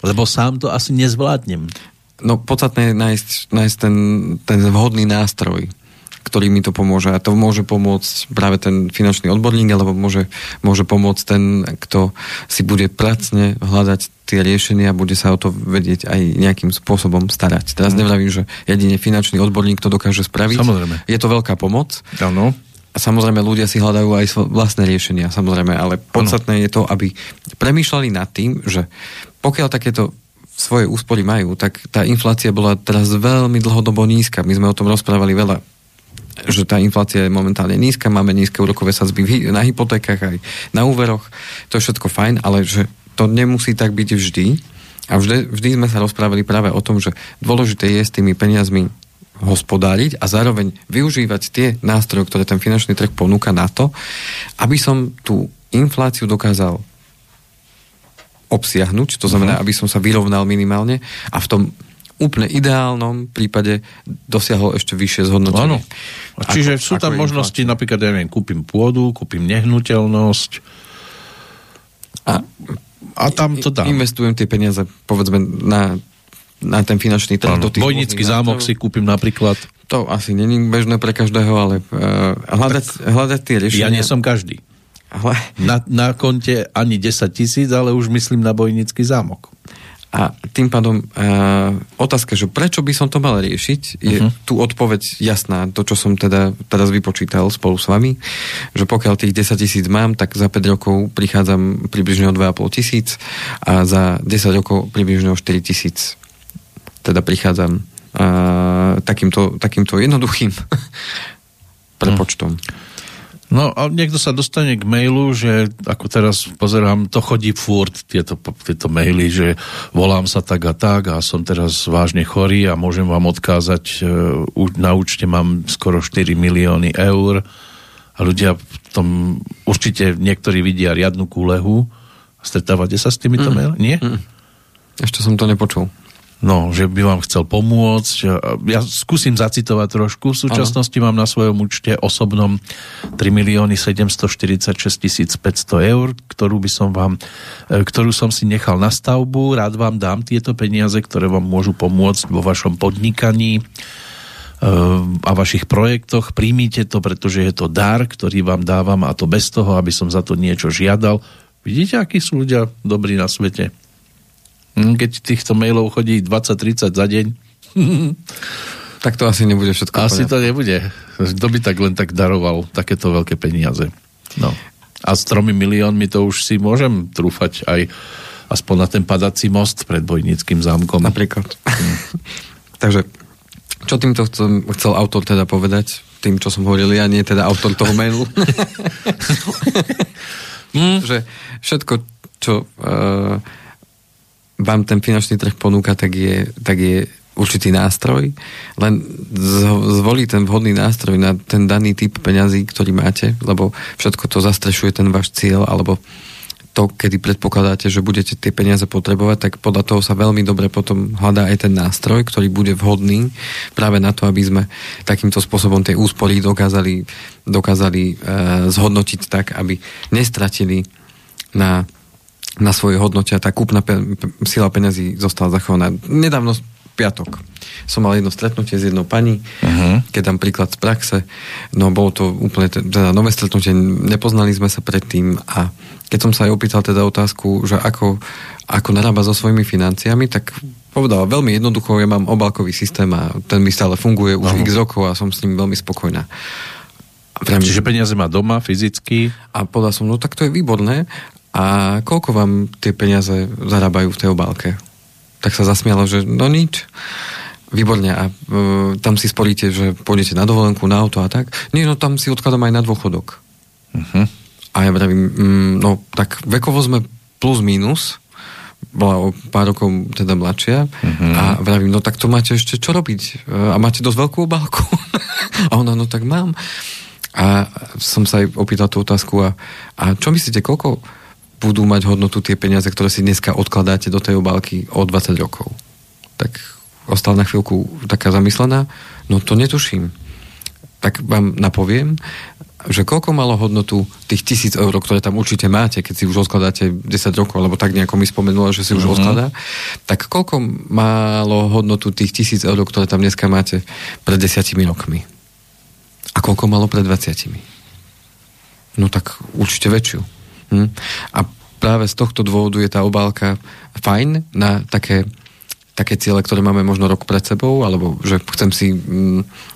lebo sám to asi nezvládnem. No, podstatné je nájsť ten vhodný nástroj, ktorý mi to pomôže. A to môže pomôcť práve ten finančný odborník, alebo môže pomôcť ten, kto si bude pracne hľadať tie riešenia a bude sa o to vedieť aj nejakým spôsobom starať. Teraz nevravím, že jedine finančný odborník to dokáže spraviť. Samozrejme. Je to veľká pomoc. Áno. A samozrejme, ľudia si hľadajú aj vlastné riešenia, samozrejme, ale podstatné je to, aby premýšľali nad tým, že pokiaľ takéto svoje úspory majú, tak tá inflácia bola teraz veľmi dlhodobo nízka. My sme o tom rozprávali veľa, že tá inflácia je momentálne nízka, máme nízke úrokové sadzby na hypotékach aj na úveroch, to je všetko fajn, ale že to nemusí tak byť vždy. A vždy sme sa rozprávali práve o tom, že dôležité je s tými peniazmi hospodáriť a zároveň využívať tie nástroje, ktoré ten finančný trh ponúka na to, aby som tú infláciu dokázal obsiahnuť, to znamená, aby som sa vyrovnal minimálne a v tom úplne ideálnom prípade dosiahol ešte vyššie zhodnotenie. Áno. Čiže sú tam možnosti, napríklad, ja neviem, kúpim pôdu, kúpim nehnuteľnosť a tam to dám. Investujem tie peniaze, povedzme, na ten finančný trh. Bojnický zámok si kúpim napríklad. To asi není bežné pre každého, ale hľadať tie riešenia. Ja nie som každý. Na konte ani 10 000, ale už myslím na Bojnický zámok. A tým pádom otázka, že prečo by som to mal riešiť, je tu odpoveď jasná, to, čo som teda teraz vypočítal spolu s vami, že pokiaľ tých 10 000 mám, tak za 5 rokov prichádzam približne o 2 500 a za 10 rokov približne o 4 000. Teda prichádzam takýmto jednoduchým prepočtom. No a niekto sa dostane k mailu, že ako teraz pozerám, to chodí furt tieto maily, že volám sa tak a tak a som teraz vážne chorý a môžem vám odkázať, na účte mám skoro 4 000 000 eur a ľudia v tom určite niektorí vidia riadnu kúlehu. Stretávate sa s týmito mailami? Nie? Ešte som to nepočul. No, že by vám chcel pomôcť. Ja skúsim zacitovať trošku. V súčasnosti mám na svojom účte osobnom 3 746 500 eur, ktorú som si nechal na stavbu. Rád vám dám tieto peniaze, ktoré vám môžu pomôcť vo vašom podnikaní a vašich projektoch. Príjmite to, pretože je to dar, ktorý vám dávam, a to bez toho, aby som za to niečo žiadal. Vidíte, akí sú ľudia dobrí na svete? Keď týchto mailov chodí 20-30 za deň. Tak to asi nebude všetko. Asi to nebude. Kto by tak len tak daroval takéto veľké peniaze? No. A s 3 000 000 to už si môžem trúfať aj aspoň na ten padací most pred Bojnickým zámkom. Napríklad. Takže, čo týmto chcel autor teda povedať? Tým, čo som hovoril, ja nie teda autor toho mailu. Že všetko, čo vám ten finančný trh ponúka, tak je určitý nástroj, len zvolí ten vhodný nástroj na ten daný typ peňazí, ktorý máte, lebo všetko to zastrešuje ten váš cieľ, alebo to, kedy predpokladáte, že budete tie peniaze potrebovať, tak podľa toho sa veľmi dobre potom hľadá aj ten nástroj, ktorý bude vhodný práve na to, aby sme takýmto spôsobom tie úspory dokázali zhodnotiť tak, aby nestratili na svoje hodnote a tá kúpna sila peňazí zostala zachovaná. Nedávno piatok som mal jedno stretnutie s jednou pani, keď dám príklad z praxe, no bolo to úplne teda nové stretnutie, nepoznali sme sa predtým a keď som sa aj opýtal teda otázku, že ako narába so svojimi financiami, tak povedala veľmi jednoducho, ja mám obálkový systém a ten mi stále funguje už x rokov a som s ním veľmi spokojná. Čiže peniaze má doma, fyzicky? A povedal som, no tak to je výborné. A koľko vám tie peniaze zarábajú v tej obálke? Tak sa zasmiala, že no nič. Výborne. A tam si sporíte, že pôjdete na dovolenku, na auto a tak. Nie, no tam si odkladám aj na dôchodok. A ja vravím, no tak vekovo sme plus minus. Bola o pár rokov teda mladšia. A vravím, no tak to máte ešte čo robiť? A máte dosť veľkú obálku? A ona, no tak mám. A som sa aj opýtal tú otázku. A čo myslíte, koľko budú mať hodnotu tie peniaze, ktoré si dneska odkladáte do tej obálky o 20 rokov. Tak ostal na chvíľku taká zamyslená, no to netuším. Tak vám napoviem, že koľko malo hodnotu tých 1,000 eur, ktoré tam určite máte, keď si už odkladáte 10 rokov, alebo tak nejako mi spomenula, že si už odkladá, tak koľko malo hodnotu tých 1,000 eur, ktoré tam dneska máte pred 10 rokmi? A koľko malo pred 20? No tak určite väčšiu. A práve z tohto dôvodu je tá obálka fajn na také ciele, ktoré máme možno rok pred sebou, alebo že chcem si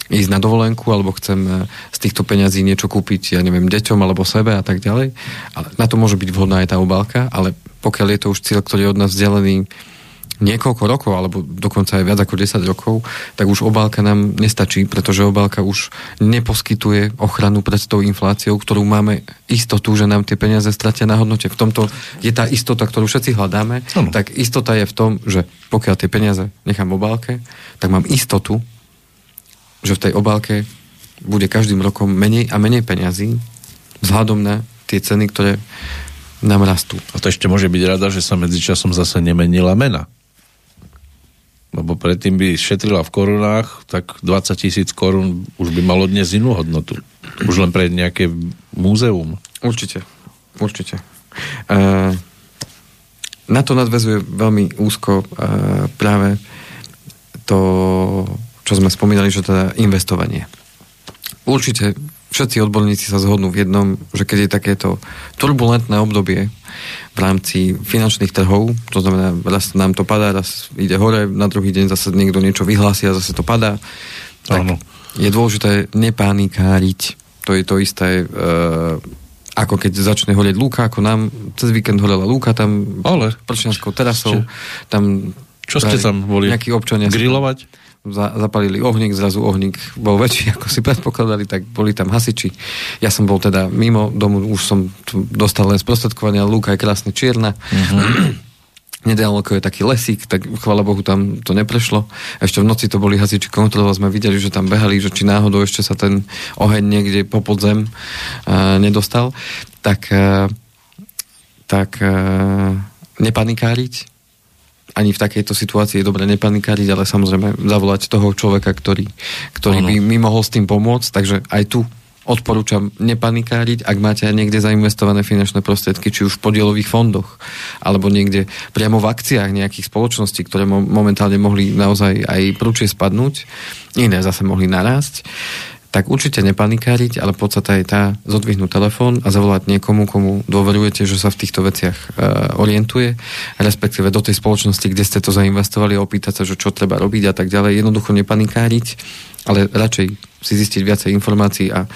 ísť na dovolenku, alebo chcem z týchto peňazí niečo kúpiť, ja neviem, deťom alebo sebe a tak ďalej. Ale na to môže byť vhodná aj tá obálka, ale pokiaľ je to už cieľ, ktorý je od nás vzdelený niekoľko rokov, alebo dokonca aj viac ako 10 rokov, tak už obálka nám nestačí, pretože obálka už neposkytuje ochranu pred tou infláciou, ktorú máme istotu, že nám tie peniaze stratia na hodnote. V tomto je tá istota, ktorú všetci hľadáme, tak istota je v tom, že pokiaľ tie peniaze nechám v obálke, tak mám istotu, že v tej obálke bude každým rokom menej a menej peňazí vzhľadom na tie ceny, ktoré nám rastú. A to ešte môže byť rada, že sa medzičasom zase nemenila mena. Lebo predtým by šetrila v korunách, tak 20 000 korún už by malo dnes inú hodnotu. Už len pre nejaké múzeum. Určite. Na to nadväzuje veľmi úzko práve to, čo sme spomínali, že teda investovanie. Určite všetci odborníci sa zhodnú v jednom, že keď je takéto turbulentné obdobie v rámci finančných trhov, to znamená, raz nám to padá, raz ide hore, na druhý deň zase niekto niečo vyhlási a zase to padá, tak je dôležité nepanikáriť. To je to isté, ako keď začne horieť lúka, ako nám cez víkend horela lúka, tam prčianskou terasou, tam... Čo ste tam boli? Nejakí občania grilovať? Zapalili ohník, zrazu ohník bol väčší, ako si predpokladali, tak boli tam hasiči. Ja som bol teda mimo domu, už som dostal len sprostredkovania, lúka je krásne čierna. Nedaleko je taký lesík, tak chvála Bohu tam to neprešlo. Ešte v noci to boli hasiči kontrolovali, sme videli, že tam behali, že či náhodou ešte sa ten oheň niekde popod zem nedostal. Tak nepanikáriť. Ani v takejto situácii je dobre nepanikáriť, ale samozrejme zavolať toho človeka, ktorý by mi mohol s tým pomôcť. Takže aj tu odporúčam nepanikáriť, ak máte aj niekde zainvestované finančné prostriedky, či už v podielových fondoch, alebo niekde priamo v akciách nejakých spoločností, ktoré momentálne mohli naozaj aj prúčie spadnúť, iné zase mohli narásť. Tak určite nepanikáriť, ale podstata je tá, zodvihnúť telefón a zavolať niekomu, komu dôverujete, že sa v týchto veciach orientuje, respektíve do tej spoločnosti, kde ste to zainvestovali, a opýtať sa, že čo treba robiť a tak ďalej. Jednoducho nepanikáriť, ale radšej si zistiť viacej informácií a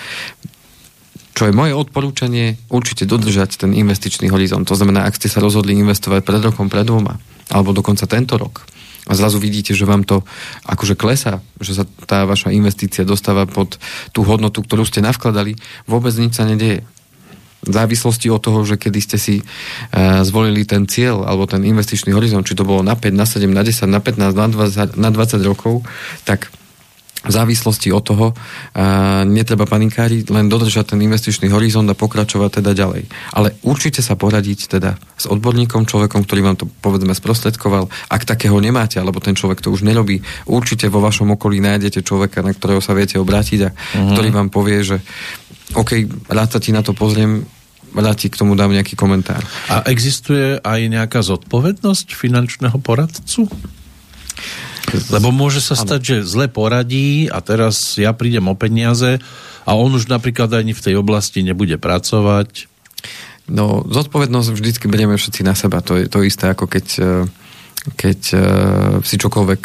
čo je moje odporúčanie, určite dodržať ten investičný horizont. To znamená, ak ste sa rozhodli investovať pred rokom, pred dvoma, alebo dokonca tento rok, a zrazu vidíte, že vám to akože klesá, že sa tá vaša investícia dostáva pod tú hodnotu, ktorú ste navkladali, vôbec nič sa nedeje. V závislosti od toho, že kedy ste si zvolili ten cieľ alebo ten investičný horizont, či to bolo na 5, na 7, na 10, na 15, na 20 rokov, tak v závislosti od toho netreba panikáriť, len dodržať ten investičný horizont a pokračovať teda ďalej. Ale určite sa poradiť teda s odborníkom, človekom, ktorý vám to povedzme sprostredkoval. Ak takého nemáte, alebo ten človek to už nerobí, určite vo vašom okolí nájdete človeka, na ktorého sa viete obrátiť a ktorý vám povie, že OK, rád sa ti na to pozriem, rád ti k tomu dám nejaký komentár. A existuje aj nejaká zodpovednosť finančného poradcu? Lebo môže sa stať, že zle poradí a teraz ja prídem o peniaze a on už napríklad ani v tej oblasti nebude pracovať. No, zodpovednosť vždycky berieme všetci na seba. To je to isté, ako keď si čokoľvek...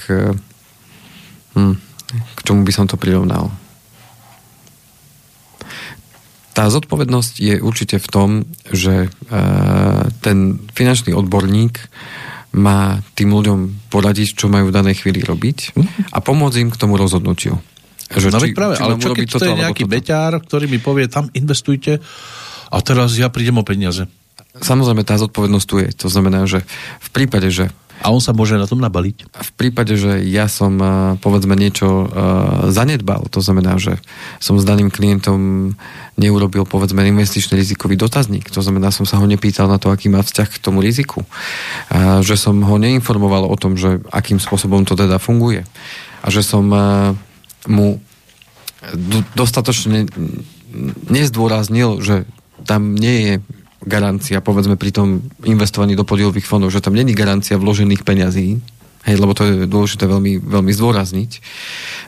K čomu by som to prirovnal? Tá zodpovednosť je určite v tom, že ten finančný odborník má tým ľuďom poradiť, čo majú v danej chvíli robiť a pomôcť im k tomu rozhodnutiu. Že no veď práve, ale čo keď toto, to je nejaký beťár, ktorý mi povie, tam investujte a teraz ja prídem o peniaze. Samozrejme, tá zodpovednosť tu je. To znamená, že v prípade, že... A on sa môže na tom nabaliť? V prípade, že ja som, povedzme, niečo zanedbal, to znamená, že som s daným klientom neurobil, povedzme, investičný rizikový dotazník, to znamená, som sa ho nepýtal na to, aký má vzťah k tomu riziku, že som ho neinformoval o tom, že akým spôsobom to teda funguje a že som mu dostatočne nezdôraznil, že tam nie je garancia, povedzme pri tom investovaní do podielových fondov, že tam nie je garancia vložených peňazí, hej, lebo to je dôležité veľmi, veľmi zdôrazniť,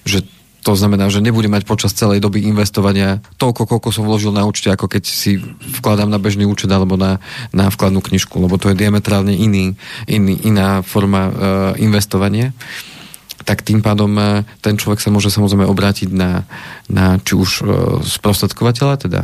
že to znamená, že nebudem mať počas celej doby investovania toľko, koľko som vložil na účte, ako keď si vkladám na bežný účet alebo na vkladnú knižku, lebo to je diametrálne iná forma investovania. Tak tým pádom ten človek sa môže samozrejme obrátiť na či už sprostredkovateľa, teda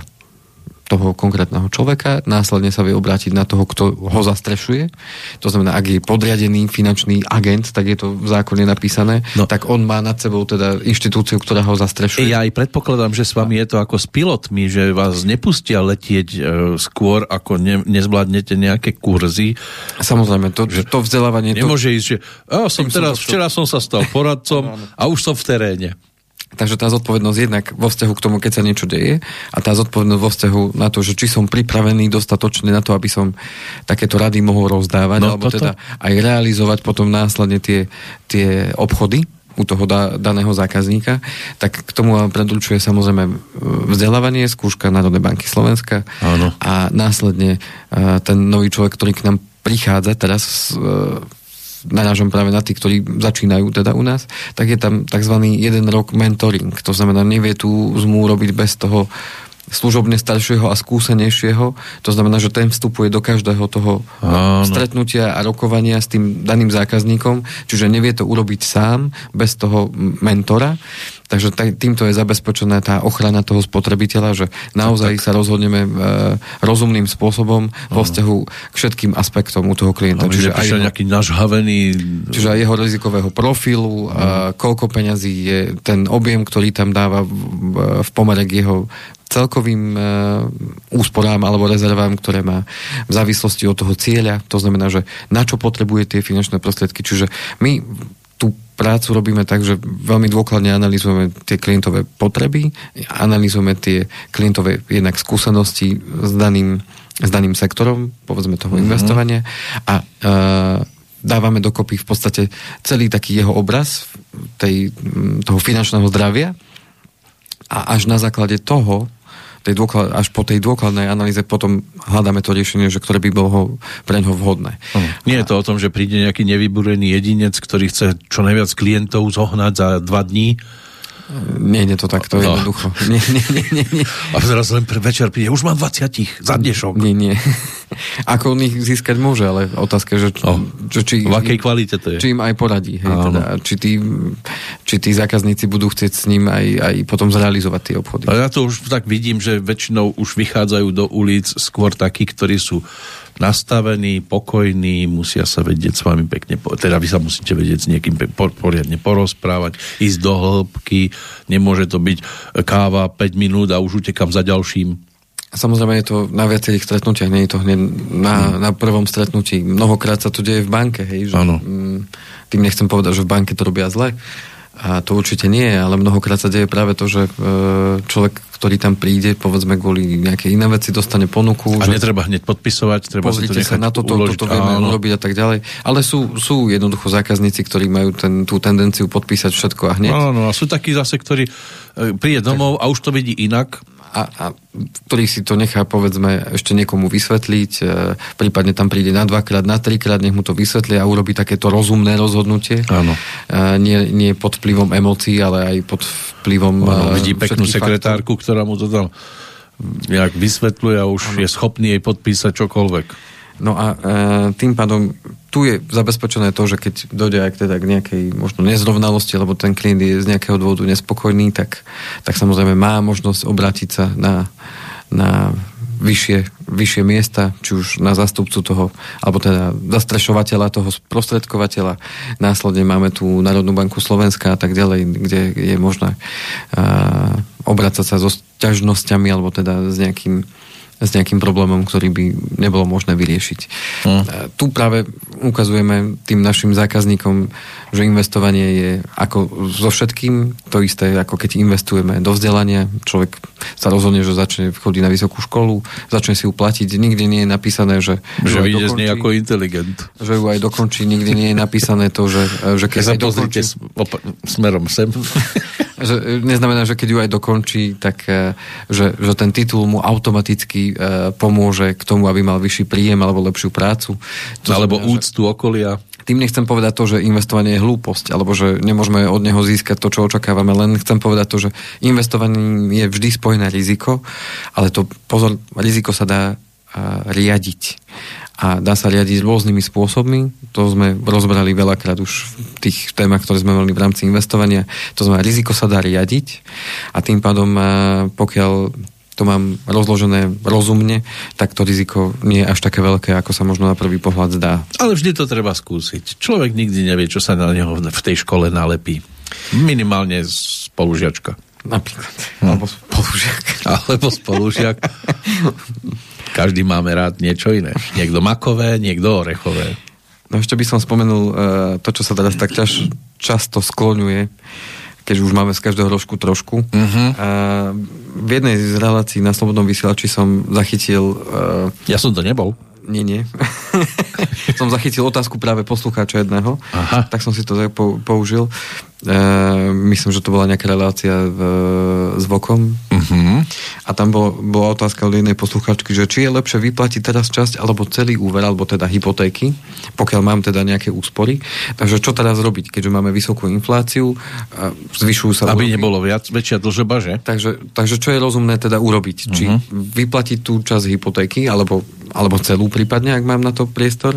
toho konkrétneho človeka, následne sa vie obrátiť na toho, kto ho zastrešuje. To znamená, ak je podriadený finančný agent, tak je to v zákone napísané, tak on má nad sebou teda inštitúciu, ktorá ho zastrešuje. Ja aj predpokladám, že s vami je to ako s pilotmi, že vás nepustia letieť skôr, ako nezvládnete nejaké kurzy. Samozrejme, to vzdelávanie... Nemôže ísť, že včera som sa stal poradcom a už som v teréne. Takže tá zodpovednosť jednak vo vzťahu k tomu, keď sa niečo deje, a tá zodpovednosť vo vzťahu na to, že či som pripravený dostatočne na to, aby som takéto rady mohol rozdávať, alebo teda aj realizovať potom následne tie obchody u toho daného zákazníka, tak k tomu vám predurčuje samozrejme vzdelávanie, skúška Národnej banky Slovenska. Áno. A následne ten nový človek, ktorý k nám prichádza teraz... narážam práve na tých, ktorí začínajú teda u nás, tak je tam tzv. 1 rok mentoring. To znamená, nevie tú zmluvu robiť bez toho služobne staršieho a skúsenejšieho. To znamená, že ten vstupuje do každého toho stretnutia a rokovania s tým daným zákazníkom, čiže nevie to urobiť sám, bez toho mentora. Takže týmto je zabezpečená tá ochrana toho spotrebiteľa, že naozaj sa rozhodneme rozumným spôsobom vo vzťahu k všetkým aspektom u toho klienta. Čiže aj nejaký nažhavený... Čiže aj jeho rizikového profilu, koľko peňazí je ten objem, ktorý tam dáva v pomere k jeho celkovým úsporám alebo rezervám, ktoré má v závislosti od toho cieľa. To znamená, že na čo potrebuje tie finančné prostriedky. Čiže my tú prácu robíme tak, že veľmi dôkladne analyzujeme tie klientové potreby, analyzujeme tie klientové jednak skúsenosti s daným sektorom, povedzme toho investovania, a dávame dokopy v podstate celý taký jeho obraz toho finančného zdravia, a až na základe toho až po tej dôkladnej analýze potom hľadáme to riešenie, že ktoré by bolo preňho vhodné. Nie je to o tom, že príde nejaký nevybúrený jedinec, ktorý chce čo najviac klientov zohnať za 2 dní. Nie to takto jednoducho. Nie. A teraz len večer príde, už mám 20 za dnešok. Nie. Ako on ich získať môže, ale otázka, že či v akej kvalite to je. Či im aj poradí. Hej, teda, či tí zákazníci budú chcieť s ním aj potom zrealizovať tie obchody. A ja to už tak vidím, že väčšinou už vychádzajú do ulic skôr takí, ktorí sú nastavení, pokojní, musia sa vedieť s vami pekne, teda vy sa musíte vedieť s niekým poriadne porozprávať, ísť do hĺbky, nemôže to byť káva 5 minút a už utekám za ďalším. Samozrejme je to na viacerých stretnutiach, nie je to hneď na prvom stretnutí. Mnohokrát sa to deje v banke, hej, že tým nechcem povedať, že v banke to robia zle, a to určite nie, ale mnohokrát sa deje práve to, že človek, ktorý tam príde, povedzme, kvôli nejakej iné veci, dostane ponuku. A že netreba hneď podpisovať, treba sa to nechať na toto vieme urobiť a tak ďalej. Ale sú jednoducho zákazníci, ktorí majú tú tendenciu podpísať všetko a hneď. Áno, a sú takí zase, ktorí príde domov a už to vidí inak. A ktorý si to nechá, povedzme, ešte niekomu vysvetliť, prípadne tam príde na 2-krát, na 3-krát, nech mu to vysvetli a urobí takéto rozumné rozhodnutie. Áno. Nie pod vplyvom emócií, ale aj pod vplyvom... Áno, vidí peknú sekretárku, ktorá mu to tam nejak vysvetľuje a už je schopný jej podpísať čokoľvek. No a tým pádom tu je zabezpečené to, že keď dojde aj teda k nejakej možno nezrovnalosti, lebo ten klient je z nejakého dôvodu nespokojný, tak samozrejme má možnosť obrátiť sa na vyššie miesta, či už na zástupcu toho, alebo teda zastrešovateľa, toho sprostredkovateľa. Následne máme tu Národnú banku Slovenska a tak ďalej, kde je možné obrácať sa so sťažnosťami, alebo teda s nejakým problémom, ktorý by nebolo možné vyriešiť. Tu práve ukazujeme tým našim zákazníkom, že investovanie je ako so všetkým to isté, ako keď investujeme do vzdelania. Človek sa rozhodne, že začne chodiť na vysokú školu, začne si ju platiť. Nikde nie je napísané, že vyjde z nej ako inteligent. Že ju aj dokončí. Nikde nie je napísané to, že keď sa pozrite smerom sem. neznamená, že keď ju aj dokončí, tak že ten titul mu automaticky pomôže k tomu, aby mal vyšší príjem alebo lepšiu prácu. Alebo úctu okolia. Tým nechcem povedať to, že investovanie je hlúposť, alebo že nemôžeme od neho získať to, čo očakávame. Len chcem povedať to, že investovanie je vždy spojené riziko, ale to, pozor, riziko sa dá riadiť. A dá sa riadiť rôznymi spôsobmi. To sme rozbrali veľakrát už v tých témach, ktoré sme mali v rámci investovania. To znamená, riziko sa dá riadiť a tým pádom, pokiaľ to mám rozložené rozumne, tak to riziko nie je až také veľké, ako sa možno na prvý pohľad zdá. Ale vždy to treba skúsiť. Človek nikdy nevie, čo sa na neho v tej škole nalepí. Minimálne spolužiačka. Napríklad. No. Alebo spolužiak. Alebo spolužiak. Každý máme rád niečo iné. Niekto makové, niekto orechové. No ešte by som spomenul to, čo sa teraz tak často skloňuje, keď už máme z každého rožku trošku. Uh-huh. V jednej z relácií na Slobodnom vysielači som zachytil... Ja som to nebol. Nie. Som zachytil otázku práve poslucháča jedného. Aha. Tak som si to použil. Myslím, že to bola nejaká relácia s VOKom. Uh-huh. A tam bola otázka od jednej poslucháčky, že či je lepšie vyplatiť teraz časť alebo celý úver, alebo teda hypotéky, pokiaľ mám teda nejaké úspory. Takže čo teraz robiť, keďže máme vysokú infláciu, zvyšujú sa... Aby úroky. Nebolo väčšia dlžoba, že? Takže čo je rozumné teda urobiť? Uh-huh. Či vyplatiť tú časť hypotéky, alebo celú prípadne, ak mám na to priestor,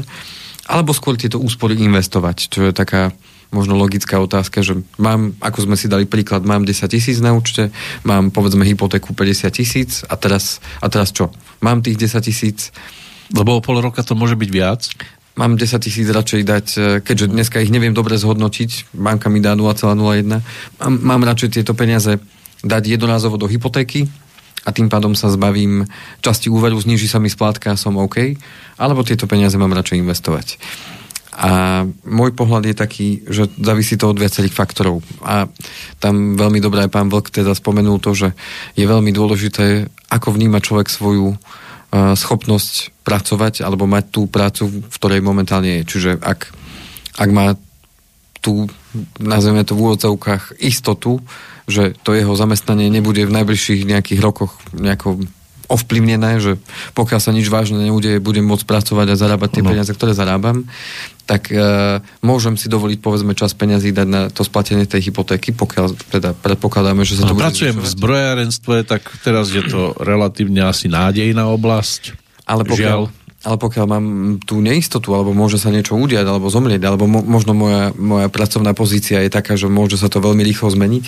alebo skôr tieto úspory investovať, čo je taká možno logická otázka, že mám, ako sme si dali príklad, mám 10 000 na účte, mám povedzme hypotéku 50 000 a teraz čo? Mám tých 10 000? Lebo o pol roka to môže byť viac? Mám 10 000 radšej dať, keďže dneska ich neviem dobre zhodnotiť, banka mi dá 0,01, mám radšej tieto peniaze dať jednorázovo do hypotéky, a tým pádom sa zbavím časti úveru, zníži sa mi splátka a som OK, alebo tieto peniaze mám radšej investovať. A môj pohľad je taký, že závisí to od viacerých faktorov. A tam veľmi dobré pán Vlk teda spomenul to, že je veľmi dôležité, ako vníma človek svoju schopnosť pracovať, alebo mať tú prácu, v ktorej momentálne je. Čiže ak má tú, nazveme to v úvodzovkách, istotu, že to jeho zamestnanie nebude v najbližších nejakých rokoch nejako ovplyvnené, že pokiaľ sa nič vážne neudeje, budem môcť pracovať a zarábať tie peniaze, ktoré zarábam, tak môžem si dovoliť, povedzme, čas peniazí dať na to splatenie tej hypotéky, pokiaľ teda predpokladáme, že sa to bude... Pracujem v zbrojárenstve, tak teraz je to relatívne asi nádejná oblasť. Ale pokiaľ... Žiaľ. Ale pokiaľ mám tú neistotu, alebo môže sa niečo udiať, alebo zomrieť, alebo možno moja pracovná pozícia je taká, že môže sa to veľmi rýchlo zmeniť,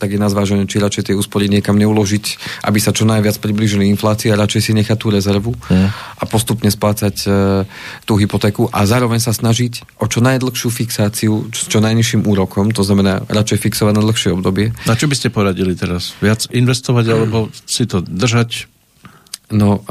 tak je na zváženie, či radšej tie úspory niekam neuložiť, aby sa čo najviac priblížili inflácii a radšej si nechať tú rezervu a postupne splácať tú hypotéku a zároveň sa snažiť o čo najdlhšiu fixáciu s čo najnižším úrokom, to znamená radšej fixovať na dlhšie obdobie. Na čo by ste poradili teraz? Viac investovať alebo si to držať? No,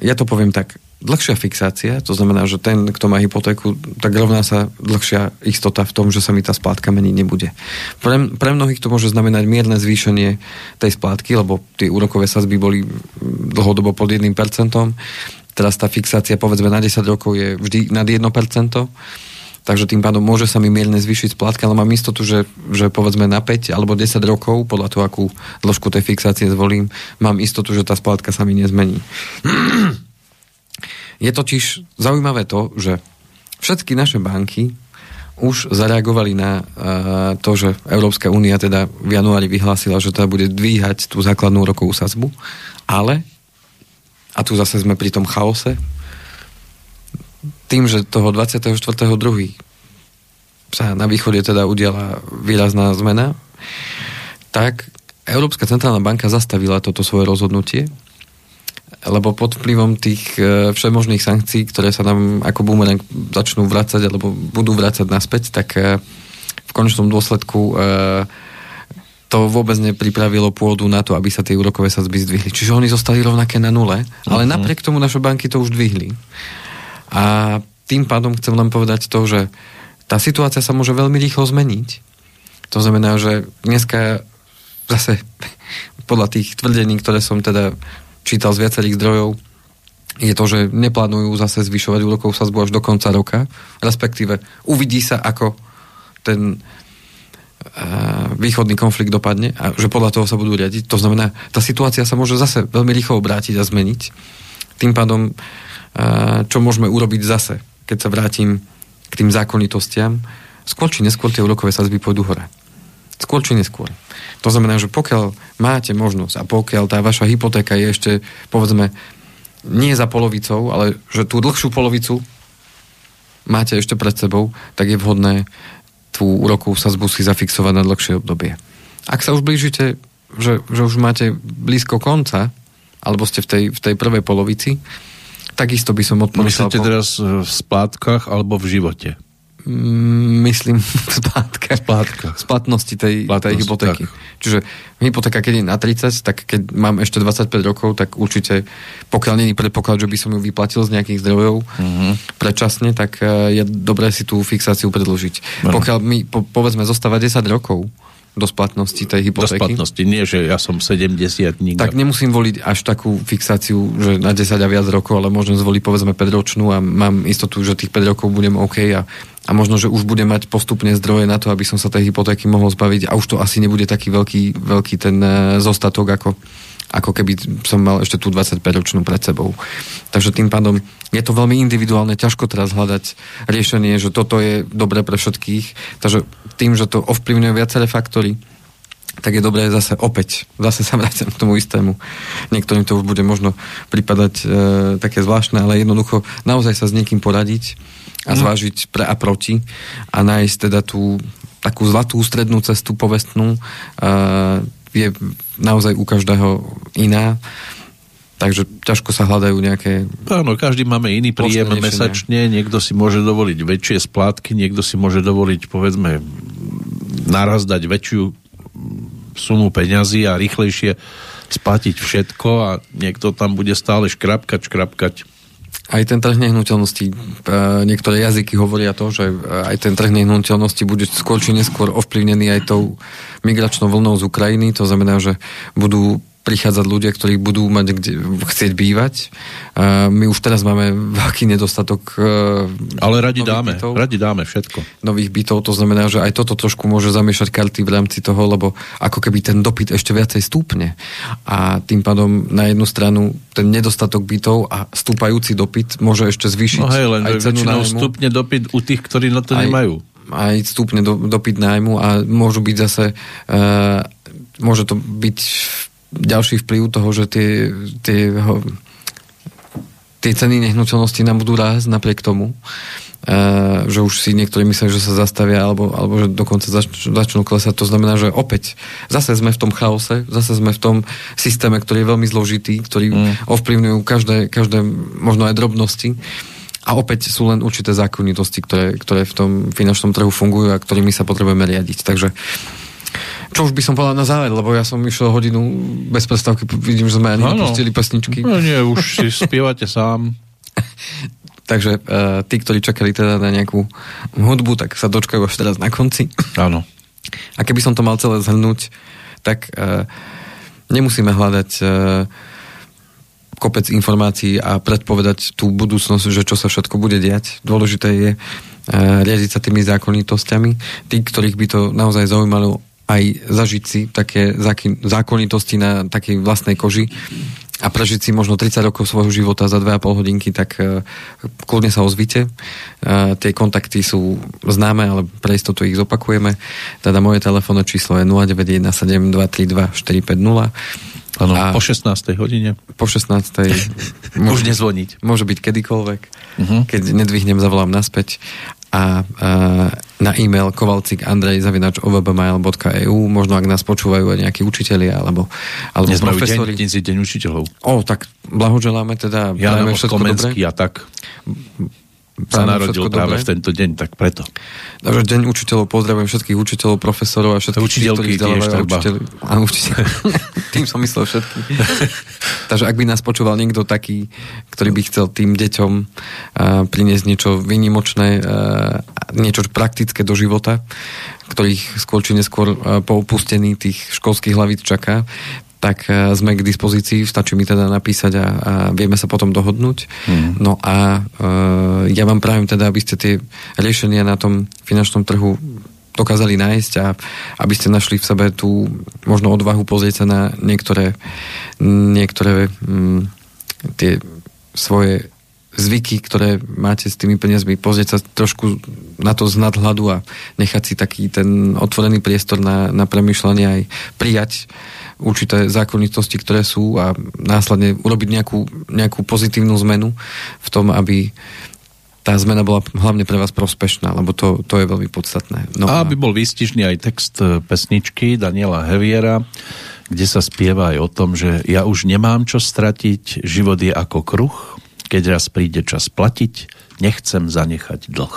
ja to poviem tak. Dlhšia fixácia, to znamená, že ten, kto má hypotéku, tak rovná sa dlhšia istota v tom, že sa mi tá splátka meniť nebude. Pre mnohých to môže znamenať mierne zvýšenie tej splátky, lebo tie úrokové sadzby boli dlhodobo pod 1%. Teraz tá fixácia, povedzme, na 10 rokov je vždy nad 1%. Takže tým pádom môže sa mi mierne zvýšiť splátka, ale mám istotu, že povedzme na 5 alebo 10 rokov, podľa toho, akú dĺžku tej fixácie zvolím, mám istotu, že tá splátka sa mi nezmení. Je totiž zaujímavé to, že všetky naše banky už zareagovali na to, že Európska únia teda v januári vyhlásila, že teda bude dvíhať tú základnú úrokovú sadzbu, ale, a tu zase sme pri tom chaose, tým, že toho 24.2. sa na východe teda udiala výrazná zmena, tak Európska centrálna banka zastavila toto svoje rozhodnutie, lebo pod vplyvom tých všemožných sankcií, ktoré sa nám ako bumerang začnú vracať, alebo budú vracať naspäť, tak v konečnom dôsledku to vôbec nepripravilo pôdu na to, aby sa tie úrokové sadzby zdvihli. Čiže oni zostali rovnaké na nule, ale napriek tomu naše banky to už dvihli. A tým pádom chcem len povedať to, že tá situácia sa môže veľmi rýchlo zmeniť. To znamená, že dneska zase podľa tých tvrdení, ktoré som teda čítal z viacerých zdrojov, je to, že neplánujú zase zvyšovať úrokovú sadzbu až do konca roka, respektíve uvidí sa, ako ten východný konflikt dopadne a že podľa toho sa budú riadiť. To znamená, tá situácia sa môže zase veľmi rýchlo obrátiť a zmeniť. Tým pádom, čo môžeme urobiť zase, keď sa vrátim k tým zákonitostiam, skôr či neskôr tie úrokové sadzby pôjdu hore. Skôr či neskôr. To znamená, že pokiaľ máte možnosť a pokiaľ tá vaša hypotéka je ešte, povedzme, nie za polovicou, ale že tú dlhšiu polovicu máte ešte pred sebou, tak je vhodné tú úrokovú sadzbu si zafixovať na dlhšie obdobie. Ak sa už blížite, že už máte blízko konca, alebo ste v tej prvej polovici, takisto by som odporučal... Myslíte teraz v splátkach alebo v živote? Myslím v splátkach. V platnosti tej hypotéky. Tak. Čiže hypotéka, keď je na 30, tak keď mám ešte 25 rokov, tak určite, pokiaľ nie je predpoklad, že by som ju vyplatil z nejakých zdrojov predčasne, tak je dobré si tú fixáciu predĺžiť. Pokiaľ mi, povedzme, zostáva 10 rokov do splatnosti tej hypotéky. Do splatnosti, nie, že ja som 70-tník. Tak nemusím voliť až takú fixáciu, že na 10 a viac rokov, ale môžem zvoliť povedzme 5-ročnú a mám istotu, že tých 5 rokov budem OK a možno, že už budem mať postupne zdroje na to, aby som sa tej hypotéky mohol zbaviť a už to asi nebude taký veľký ten zostatok, ako keby som mal ešte tú 25-ročnú pred sebou. Takže tým pádom je to veľmi individuálne, ťažko teraz hľadať riešenie, že toto je dobré pre všetkých. Takže tým, že to ovplyvňuje viaceré faktory, tak je dobré zase opäť. Zase sa vrátim k tomu istému. Niektorým to už bude možno pripadať také zvláštne, ale jednoducho naozaj sa s niekým poradiť a zvážiť pre a proti a nájsť teda tú takú zlatú strednú cestu povestnú, je naozaj u každého iná. Takže ťažko sa hľadajú nejaké... Áno, každý máme iný príjem mesačne, niekto si môže dovoliť väčšie splátky, niekto si môže dovoliť, povedzme, naraz dať väčšiu sumu peňazí a rýchlejšie splatiť všetko a niekto tam bude stále škrapkať. Aj ten trh nehnuteľnosti, niektoré jazyky hovoria to, že aj ten trh nehnuteľnosti bude skôr či neskôr ovplyvnený aj tou migračnou vlnou z Ukrajiny, to znamená, že budú prichádzať ľudia, ktorí budú mať kde chcieť bývať. My už teraz máme veľký nedostatok. Ale radi dáme všetko. Nových bytov, to znamená, že aj toto trošku môže zamiešať karty v rámci toho, lebo ako keby ten dopyt ešte viacej stúpne. A tým pádom na jednu stranu ten nedostatok bytov a stúpajúci dopyt môže ešte zvýšiť aj cenu nájmu. Stúpne dopyt u tých, ktorí na to nemajú. Aj stúpne dopyt nájmu a môžu byť zase môže to byť ďalší vplyv toho, že tie ceny nehnuteľnosti nám budú rásť napriek tomu, že už si niektorí myslia, že sa zastavia alebo že dokonca začnú klesať. To znamená, že opäť zase sme v tom chaose, zase sme v tom systéme, ktorý je veľmi zložitý, ktorý ovplyvňujú každé možno aj drobnosti. A opäť sú len určité zákonitosti, ktoré v tom finančnom trhu fungujú a ktorými sa potrebujeme riadiť. Takže čo už by som povedal na záver, lebo ja som išiel hodinu bez prestávky, vidím, že sme ani nepustili pesničky. No nie, už si spievate sám. Takže tí, ktorí čakali teda na nejakú hudbu, tak sa dočkajú až teraz na konci. Áno. A keby som to mal celé zhrnúť, tak nemusíme hľadať kopec informácií a predpovedať tú budúcnosť, že čo sa všetko bude diať. Dôležité je riadiť sa tými zákonitosťami. Tí, ktorých by to naozaj zaujímalo, aj zažiť si také zákonitosti na takej vlastnej koži a prežiť si možno 30 rokov svojho života za 2,5 hodinky, tak kľudne sa ozvite. Tie kontakty sú známe, ale pre istotu ich zopakujeme. Teda moje telefónne číslo je 0917232450. Ano, po 16. hodine. Po 16. Môže nezvoniť. Môže byť kedykoľvek. Keď nedvihnem, zavolám naspäť. A na e-mail kovalcik@ovb.eu. Možno, ak nás počúvajú aj nejakí učitelia alebo profesori. Nezmajú deň učiteľov. Tak blahoželáme teda. Ja nám Komenský a tak sa narodil práve v tento deň, tak preto. Takže deň učiteľov, pozdravujem všetkých učiteľov, profesorov a všetkých učiteľky, ktorých vzdelávajú učiteľov. Tým som myslel všetkých. Takže ak by nás počúval niekto taký, ktorý by chcel tým deťom priniesť niečo výnimočné, niečo praktické do života, ktorých skôr či neskôr po opustení tých školských hlavíc čaká, tak sme k dispozícii, stačí mi teda napísať a vieme sa potom dohodnúť. No a ja vám prajem teda, aby ste tie riešenia na tom finančnom trhu dokázali nájsť a aby ste našli v sebe tú možno odvahu pozrieť sa na niektoré tie svoje zvyky, ktoré máte s tými peniazmi, pozrieť sa trošku na to z nadhľadu a nechať si taký ten otvorený priestor na premýšľanie aj prijať určité zákonitosti, ktoré sú a následne urobiť nejakú pozitívnu zmenu v tom, aby tá zmena bola hlavne pre vás prospešná, lebo to je veľmi podstatné. No a aby bol výstižný aj text pesničky Daniela Heviera, kde sa spieva aj o tom, že ja už nemám čo stratiť, život je ako kruh, keď raz príde čas platiť, nechcem zanechať dlh.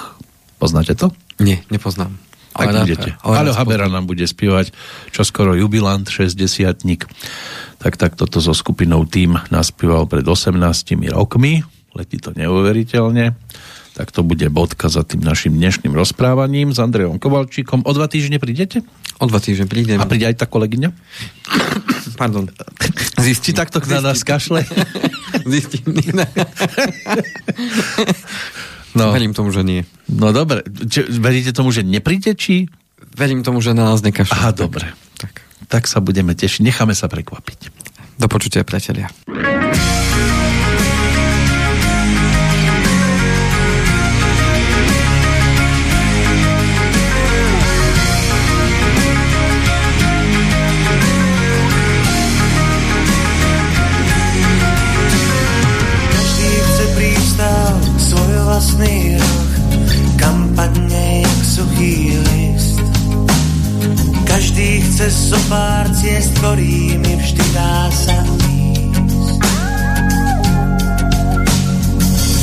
Poznáte to? Nie, nepoznám. Tak budete. Ale Habera nám bude spievať čoskoro jubilant, 60-tník. Tak toto so skupinou Tým naspieval pred 18 rokmi. Letí to neuveriteľne. Tak to bude bodka za tým našim dnešným rozprávaním s Andrejom Kovalčíkom. O 2 týždne prídete? O 2 týždne prídem. A príde aj tá kolegyňa? Pardon. Zistí takto, kto na nás kašle? Zistí. No. Verím tomu, že nie. No dobre. Veríte tomu, že nepríde, či? Verím tomu, že na nás nekašle. Aha, dobre. Tak sa budeme tešiť. Necháme sa prekvapiť. Do počutia, priatelia. Vlastný roh, kam padne jak suchý list. Každý chce zopár ciest, ktorými vždy dá sa ísť.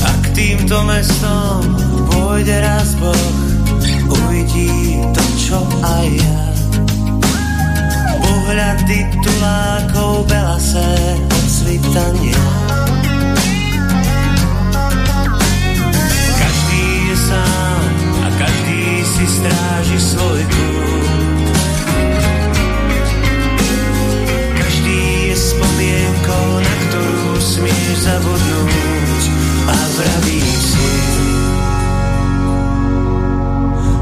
A k týmto mestom pôjde raz Boh, uvidí to, čo aj ja. Pohľady tulákov belasé od svitania. A každý si stráži svoj kút. Každý je spomienkou, na ktorú smieš zavodnúť a vraví si: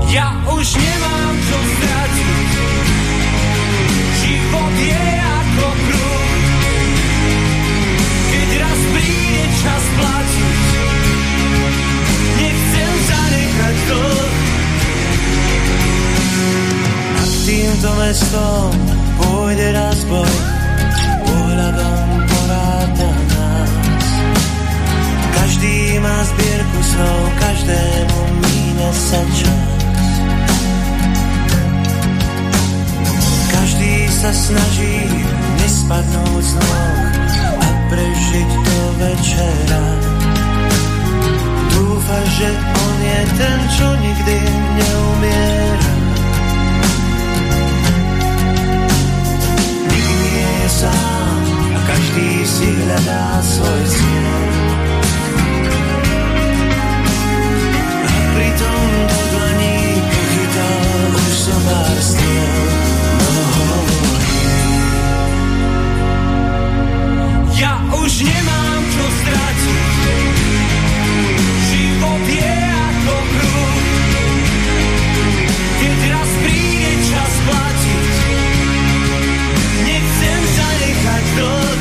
ja už nemám čo stratiť, život je ako kruh, keď raz príde čas platiť, nechcem zanechať dlh. A k týmto mestom pôjde raz Boh, pohľadom poráda nás. Každý má zbierku snov, každému míňa sa čas. Každý sa snaží nespadnúť z noh a prežiť do večera. Dúfa, že on je ten, čo nikdy neumiera. Nikdy nie je sám a každý si hľadá svoj cieľ. A pritom do dlaní pochytal už zopár stiel. Ja už nemám čo stratiť, je ako kruh, keď raz príde čas platiť, nechcem zanechať dlh.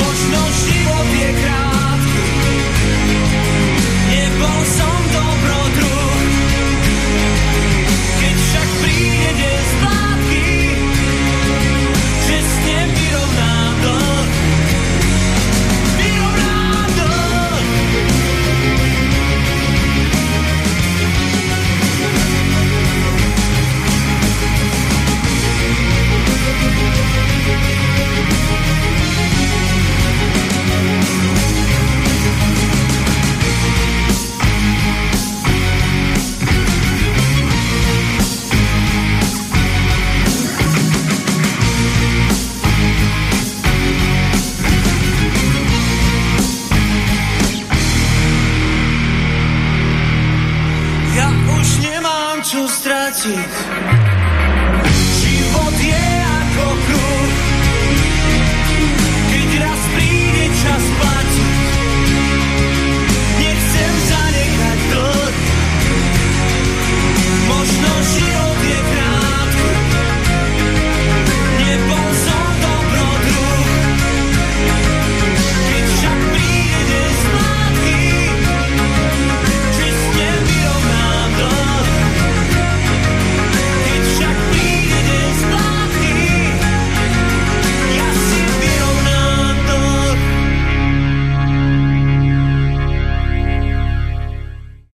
Možno život je krátky, nebol som dobrodruh, keď však príde deň splátky, že s ním vyrovnám dlh. Ja už nemám čo stratiť.